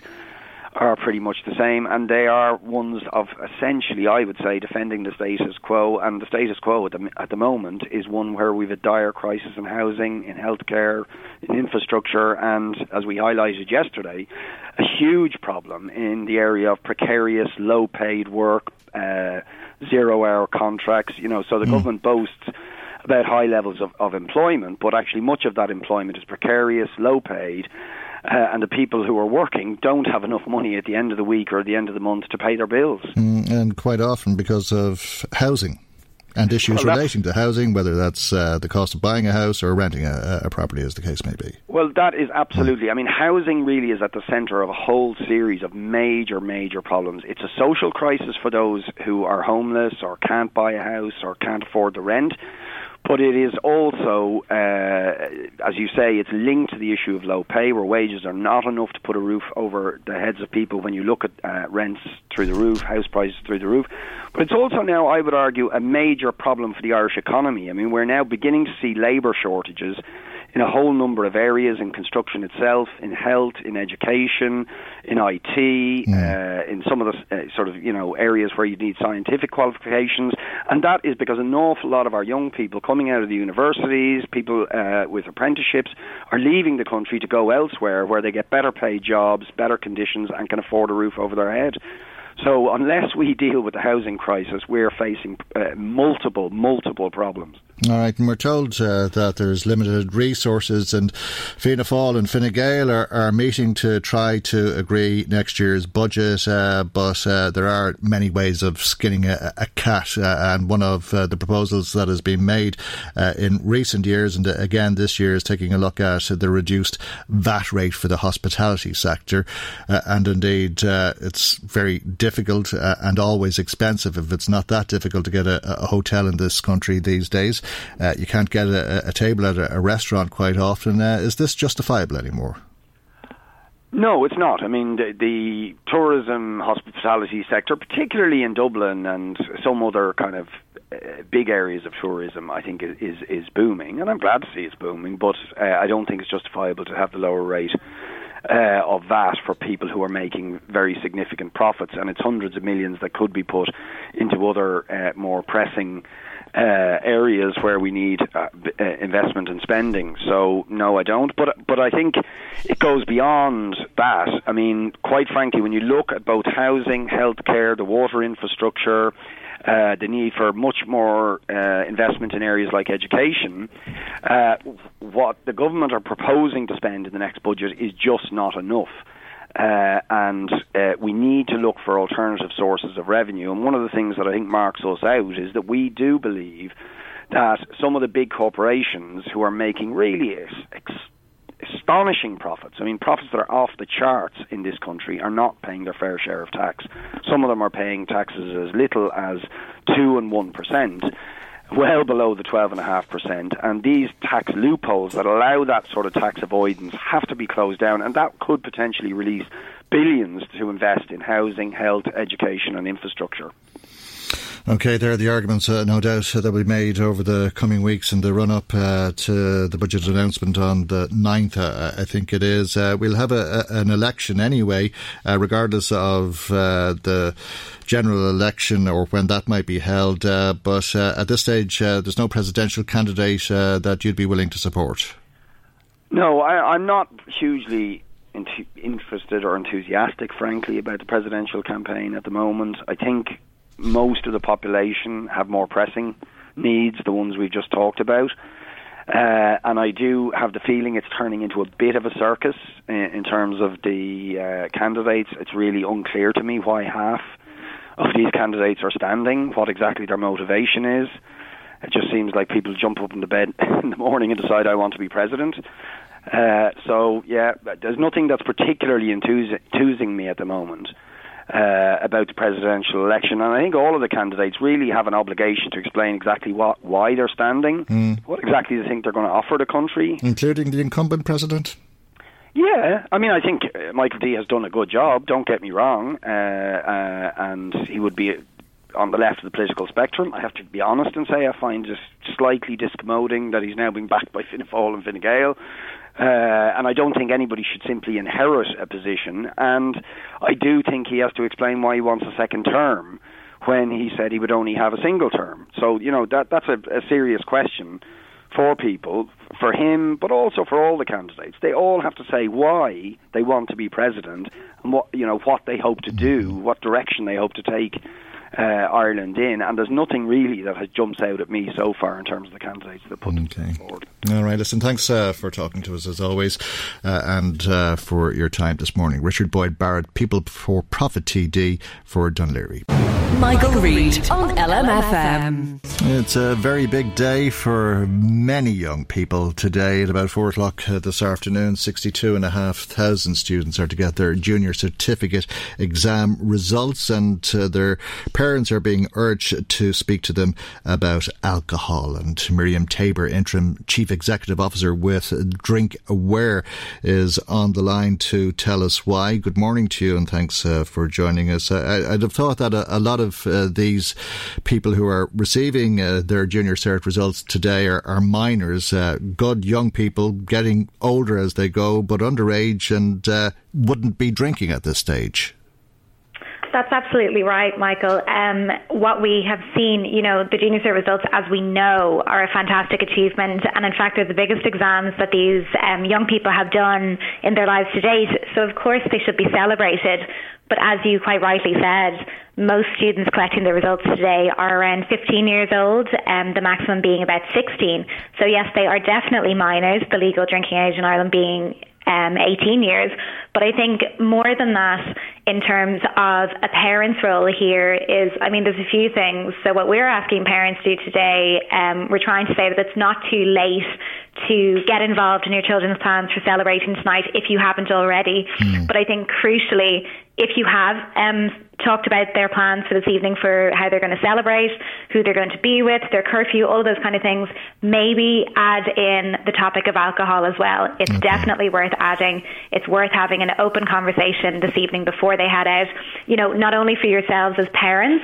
are pretty much the same, and they are ones of essentially, I would say, defending the status quo. And the status quo at the, at the moment is one where we've a dire crisis in housing, in healthcare, in infrastructure, and, as we highlighted yesterday, a huge problem in the area of precarious, low-paid work, uh, zero-hour contracts. You know, so the mm. government boasts about high levels of, of employment, but actually much of that employment is precarious, low-paid, Uh, and the people who are working don't have enough money at the end of the week or at the end of the month to pay their bills. Mm, and quite often because of housing and issues well, relating to housing, whether that's uh, the cost of buying a house or renting a, a property, as the case may be. Well, that is absolutely. Mm. I mean, housing really is at the centre of a whole series of major, major problems. It's a social crisis for those who are homeless or can't buy a house or can't afford the rent. But it is also, uh, as you say, it's linked to the issue of low pay, where wages are not enough to put a roof over the heads of people when you look at uh, rents through the roof, house prices through the roof. But it's also now, I would argue, a major problem for the Irish economy. I mean, we're now beginning to see labour shortages in a whole number of areas, in construction itself, in health, in education, in I T, yeah. uh, in some of the uh, sort of, you know, areas where you need scientific qualifications. And that is because an awful lot of our young people coming out of the universities, people uh, with apprenticeships, are leaving the country to go elsewhere where they get better paid jobs, better conditions, and can afford a roof over their head. So unless we deal with the housing crisis, we're facing uh, multiple, multiple problems. All right, and we're told uh, that there's limited resources, and Fianna Fáil and Fine Gael are, are meeting to try to agree next year's budget, uh, but uh, there are many ways of skinning a, a cat, uh, and one of uh, the proposals that has been made uh, in recent years, and again this year, is taking a look at the reduced V A T rate for the hospitality sector, uh, and indeed uh, it's very difficult uh, and always expensive. If it's not that difficult to get a, a hotel in this country these days, Uh, you can't get a, a table at a, a restaurant quite often. Uh, is this justifiable anymore? No, it's not. I mean, the, the tourism hospitality sector, particularly in Dublin and some other kind of uh, big areas of tourism, I think is, is, is booming. And I'm glad to see it's booming, but uh, I don't think it's justifiable to have the lower rate Uh, of V A T for people who are making very significant profits, and it's hundreds of millions that could be put into other uh, more pressing uh, areas where we need uh, uh, investment and spending. So no, I don't. But but I think it goes beyond that. I mean, quite frankly, when you look at both housing, healthcare, the water infrastructure, Uh, the need for much more uh, investment in areas like education, uh, what the government are proposing to spend in the next budget is just not enough. Uh, and uh, we need to look for alternative sources of revenue. And one of the things that I think marks us out is that we do believe that some of the big corporations who are making really ex- astonishing profits, I mean profits that are off the charts in this country, are not paying their fair share of tax. Some of them are paying taxes as little as two and one percent, well below the twelve and a half percent, and these tax loopholes that allow that sort of tax avoidance have to be closed down, and that could potentially release billions to invest in housing, health, education and infrastructure. OK, there are the arguments, uh, no doubt, that will be made over the coming weeks in the run-up uh, to the budget announcement on the ninth, uh, I think it is. Uh, we'll have a, a, an election anyway, uh, regardless of uh, the general election or when that might be held. Uh, but uh, at this stage, uh, there's no presidential candidate uh, that you'd be willing to support. No, I, I'm not hugely ent- interested or enthusiastic, frankly, about the presidential campaign at the moment. I think most of the population have more pressing needs, the ones we've just talked about. Uh, and I do have the feeling it's turning into a bit of a circus in, in terms of the uh, candidates. It's really unclear to me why half of these candidates are standing, what exactly their motivation is. It just seems like people jump up in the bed in the morning and decide, I want to be president. Uh, so, yeah, there's nothing that's particularly enthusing me at the moment Uh, about the presidential election, and I think all of the candidates really have an obligation to explain exactly what, why they're standing, mm. what exactly they think they're going to offer the country. Including the incumbent president? Yeah, I mean, I think Michael D has done a good job, don't get me wrong, uh, uh, and he would be on the left of the political spectrum. I have to be honest and say I find it slightly discommoding that he's now being backed by Fianna Fáil and Fine Gael. Uh, and I don't think anybody should simply inherit a position. And I do think he has to explain why he wants a second term when he said he would only have a single term. So, you know, that that's a, a serious question for people, for him, but also for all the candidates. They all have to say why they want to be president and what, you know, what they hope to do, what direction they hope to take Uh, Ireland in, and there's nothing really that has jumped out at me so far in terms of the candidates that put okay. them forward. All right, listen, thanks uh, for talking to us as always uh, and uh, for your time this morning. Richard Boyd Barrett, People for Profit T D for Dunleary. Michael, Michael Reade on L M F M. It's a very big day for many young people today. At about four o'clock this afternoon, sixty-two and a half thousand students are to get their junior certificate exam results, and uh, their parents are being urged to speak to them about alcohol. And Miriam Tabor, Interim Chief Executive Officer with Drink Aware, is on the line to tell us why. Good morning to you, and thanks uh, for joining us. I, I'd have thought that a, a lot of uh, these people who are receiving uh, their junior cert results today are, are minors, uh, good young people getting older as they go, but underage and uh, wouldn't be drinking at this stage. That's absolutely right, Michael. Um, what we have seen, you know, the Genius Year results, as we know, are a fantastic achievement. And in fact, they're the biggest exams that these um, young people have done in their lives to date. So, of course, they should be celebrated. But as you quite rightly said, most students collecting their results today are around fifteen years old, and um, the maximum being about sixteen. So, yes, they are definitely minors, the legal drinking age in Ireland being Um, eighteen years. But I think more than that, in terms of a parent's role here is, I mean, there's a few things. So what we're asking parents to do today, um, we're trying to say that it's not too late to get involved in your children's plans for celebrating tonight if you haven't already. Mm. But I think crucially, if you have um, talked about their plans for this evening, for how they're going to celebrate, who they're going to be with, their curfew, all those kind of things, maybe add in the topic of alcohol as well. It's okay. Definitely worth adding. It's worth having an open conversation this evening before they head out, you know, not only for yourselves as parents,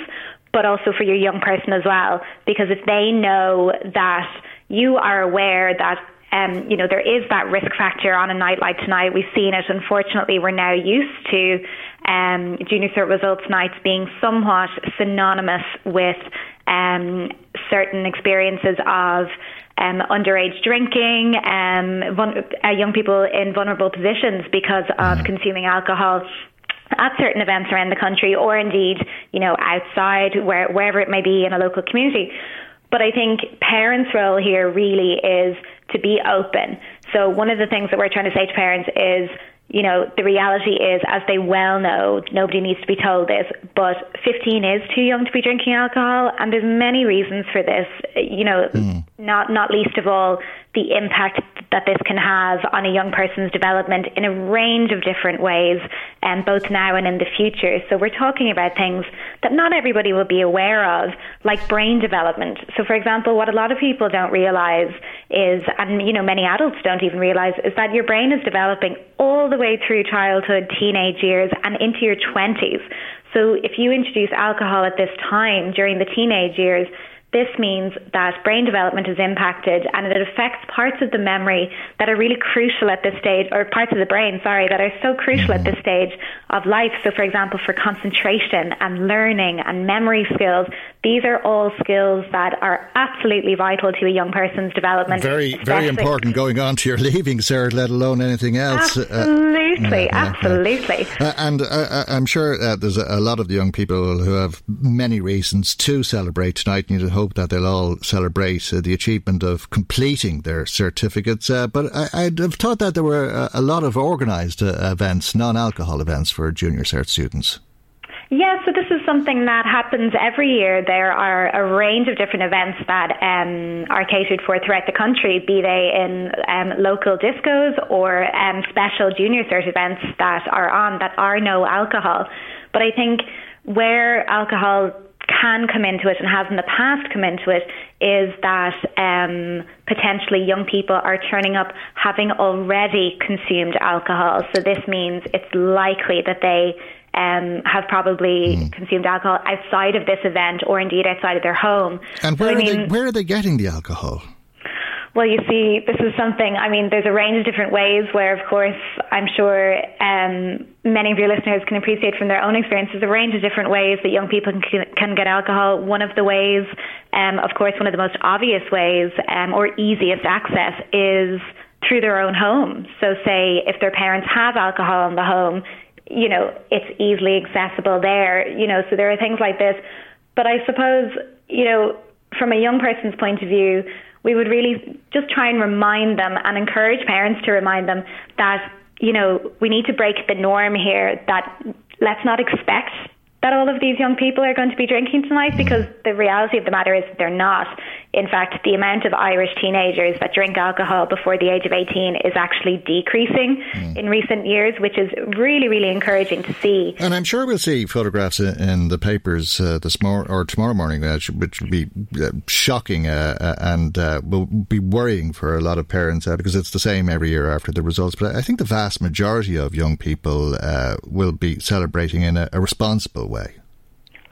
but also for your young person as well. Because if they know that you are aware that Um, you know, there is that risk factor on a night like tonight. We've seen it. Unfortunately, we're now used to um, junior cert results nights being somewhat synonymous with um, certain experiences of um, underage drinking, um, vul- uh, young people in vulnerable positions because of mm-hmm. consuming alcohol at certain events around the country, or indeed, you know, outside, where, wherever it may be in a local community. But I think parents' role here really is to be open. So one of the things that we're trying to say to parents is, you know, the reality is, as they well know, nobody needs to be told this, but fifteen is too young to be drinking alcohol. And there's many reasons for this, you know, mm. not not least of all the impact that this can have on a young person's development in a range of different ways, um, both now and in the future. So we're talking about things that not everybody will be aware of, like brain development. So, for example, what a lot of people don't realize is, and, you know, many adults don't even realize, is that your brain is developing all the way through childhood, teenage years, and into your twenties. So if you introduce alcohol at this time during the teenage years, this means that brain development is impacted, and it affects parts of the memory that are really crucial at this stage, or parts of the brain, sorry, that are so crucial mm-hmm. at this stage of life. So, for example, for concentration and learning and memory skills, these are all skills that are absolutely vital to a young person's development. Very, very important going on to your leaving cert, let alone anything else. Absolutely, uh, yeah, absolutely. Yeah. Uh, and uh, I'm sure uh, there's a lot of the young people who have many reasons to celebrate tonight, and you'd hope that they'll all celebrate uh, the achievement of completing their certificates. Uh, but I, I'd have thought that there were a, a lot of organised uh, events, non-alcohol events for junior cert students. Yeah, so this is something that happens every year. There are a range of different events that um, are catered for throughout the country, be they in um, local discos or um, special junior cert events that are on that are no alcohol. But I think where alcohol can come into it and has in the past come into it is that um, potentially young people are turning up having already consumed alcohol. So this means it's likely that they um, have probably mm. consumed alcohol outside of this event, or indeed outside of their home. And where, so, I mean, are they, where are they getting the alcohol? Well, you see, this is something, I mean, there's a range of different ways where, of course, I'm sure um, many of your listeners can appreciate from their own experiences, a range of different ways that young people can, can get alcohol. One of the ways, um, of course, one of the most obvious ways um, or easiest access is through their own home. So say if their parents have alcohol in the home, you know, it's easily accessible there, you know, so there are things like this. But I suppose, you know, from a young person's point of view, we would really just try and remind them and encourage parents to remind them that, you know, we need to break the norm here, that let's not expect that all of these young people are going to be drinking tonight, because the reality of the matter is that they're not. In fact, the amount of Irish teenagers that drink alcohol before the age of eighteen is actually decreasing mm. in recent years, which is really, really encouraging to see. And I'm sure we'll see photographs in the papers uh, this mor- or tomorrow morning, which will be shocking uh, and uh, will be worrying for a lot of parents uh, because it's the same every year after the results. But I think the vast majority of young people uh, will be celebrating in a, a responsible way.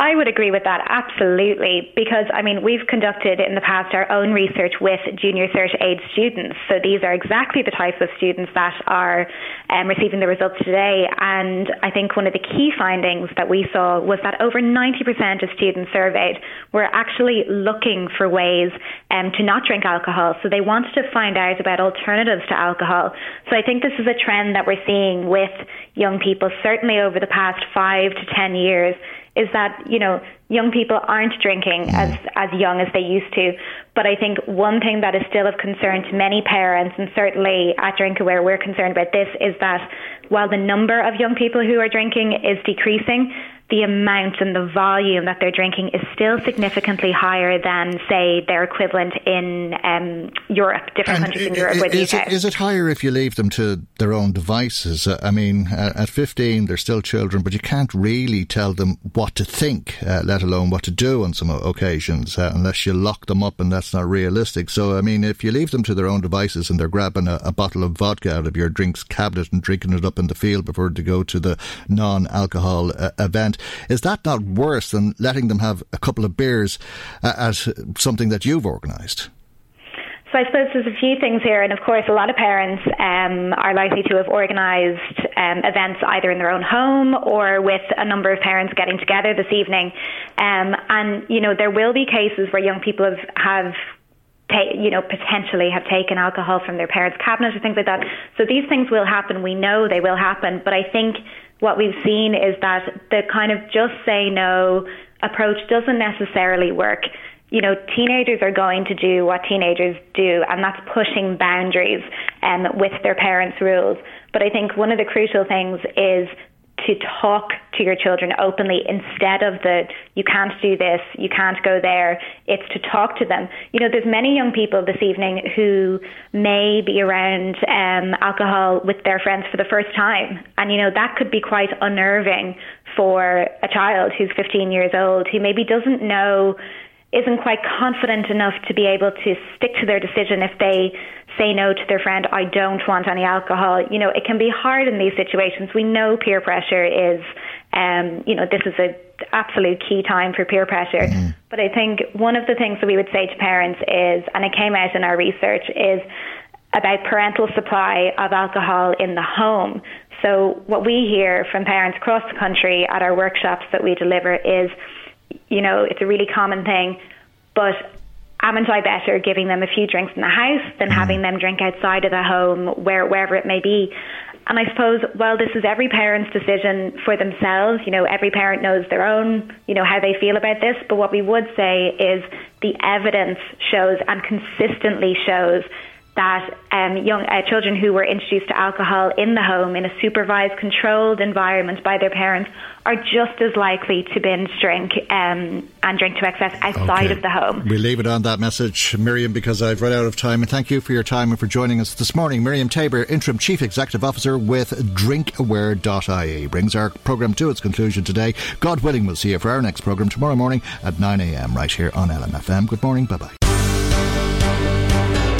I would agree with that, absolutely, because, I mean, we've conducted in the past our own research with junior cert aid students. So these are exactly the types of students that are um, receiving the results today. And I think one of the key findings that we saw was that over ninety percent of students surveyed were actually looking for ways um, to not drink alcohol. So they wanted to find out about alternatives to alcohol. So I think this is a trend that we're seeing with young people, certainly over the past five to ten years, is that, you know, young people aren't drinking mm. as, as young as they used to. But I think one thing that is still of concern to many parents, and certainly at DrinkAware we're concerned about this, is that while the number of young people who are drinking is decreasing, the amount and the volume that they're drinking is still significantly higher than, say, their equivalent in um, Europe, different and countries in Europe. Is, is, it, is it higher if you leave them to their own devices? Uh, I mean, uh, at fifteen, they're still children, but you can't really tell them what to think, uh, let alone what to do on some occasions, uh, unless you lock them up, and that's not realistic. So, I mean, if you leave them to their own devices and they're grabbing a, a bottle of vodka out of your drinks cabinet and drinking it up in the field before they go to the non-alcohol uh, event, is that not worse than letting them have a couple of beers at something that you've organised? So I suppose there's a few things here, and of course a lot of parents um, are likely to have organised um, events either in their own home or with a number of parents getting together this evening. Um, and, you know, there will be cases where young people have, have you know, potentially have taken alcohol from their parents' cabinet or things like that. So these things will happen. We know they will happen. But I think what we've seen is that the kind of just say no approach doesn't necessarily work. You know, teenagers are going to do what teenagers do, and that's pushing boundaries um, with their parents' rules. But I think one of the crucial things is to talk to your children openly instead of the, you can't do this, you can't go there. It's to talk to them. You know, there's many young people this evening who may be around um, alcohol with their friends for the first time. And, you know, that could be quite unnerving for a child who's fifteen years old, who maybe doesn't know, isn't quite confident enough to be able to stick to their decision if they say no to their friend, I don't want any alcohol. You know, it can be hard in these situations. We know peer pressure is, um, you know, this is an absolute key time for peer pressure. Mm-hmm. But I think one of the things that we would say to parents is, and it came out in our research, is about parental supply of alcohol in the home. So what we hear from parents across the country at our workshops that we deliver is, you know, it's a really common thing, but haven't I better giving them a few drinks in the house than mm. having them drink outside of the home, where, wherever it may be? And I suppose, well, this is every parent's decision for themselves. You know, every parent knows their own, you know, how they feel about this. But what we would say is the evidence shows and consistently shows that um, young uh, children who were introduced to alcohol in the home in a supervised, controlled environment by their parents are just as likely to binge drink um, and drink to excess outside okay. of the home. We leave it on that message, Miriam, because I've run out of time. And thank you for your time and for joining us this morning. Miriam Tabor, Interim Chief Executive Officer with drink aware dot I E, brings our programme to its conclusion today. God willing, we'll see you for our next programme tomorrow morning at nine a.m. right here on L M F M. Good morning. Bye-bye.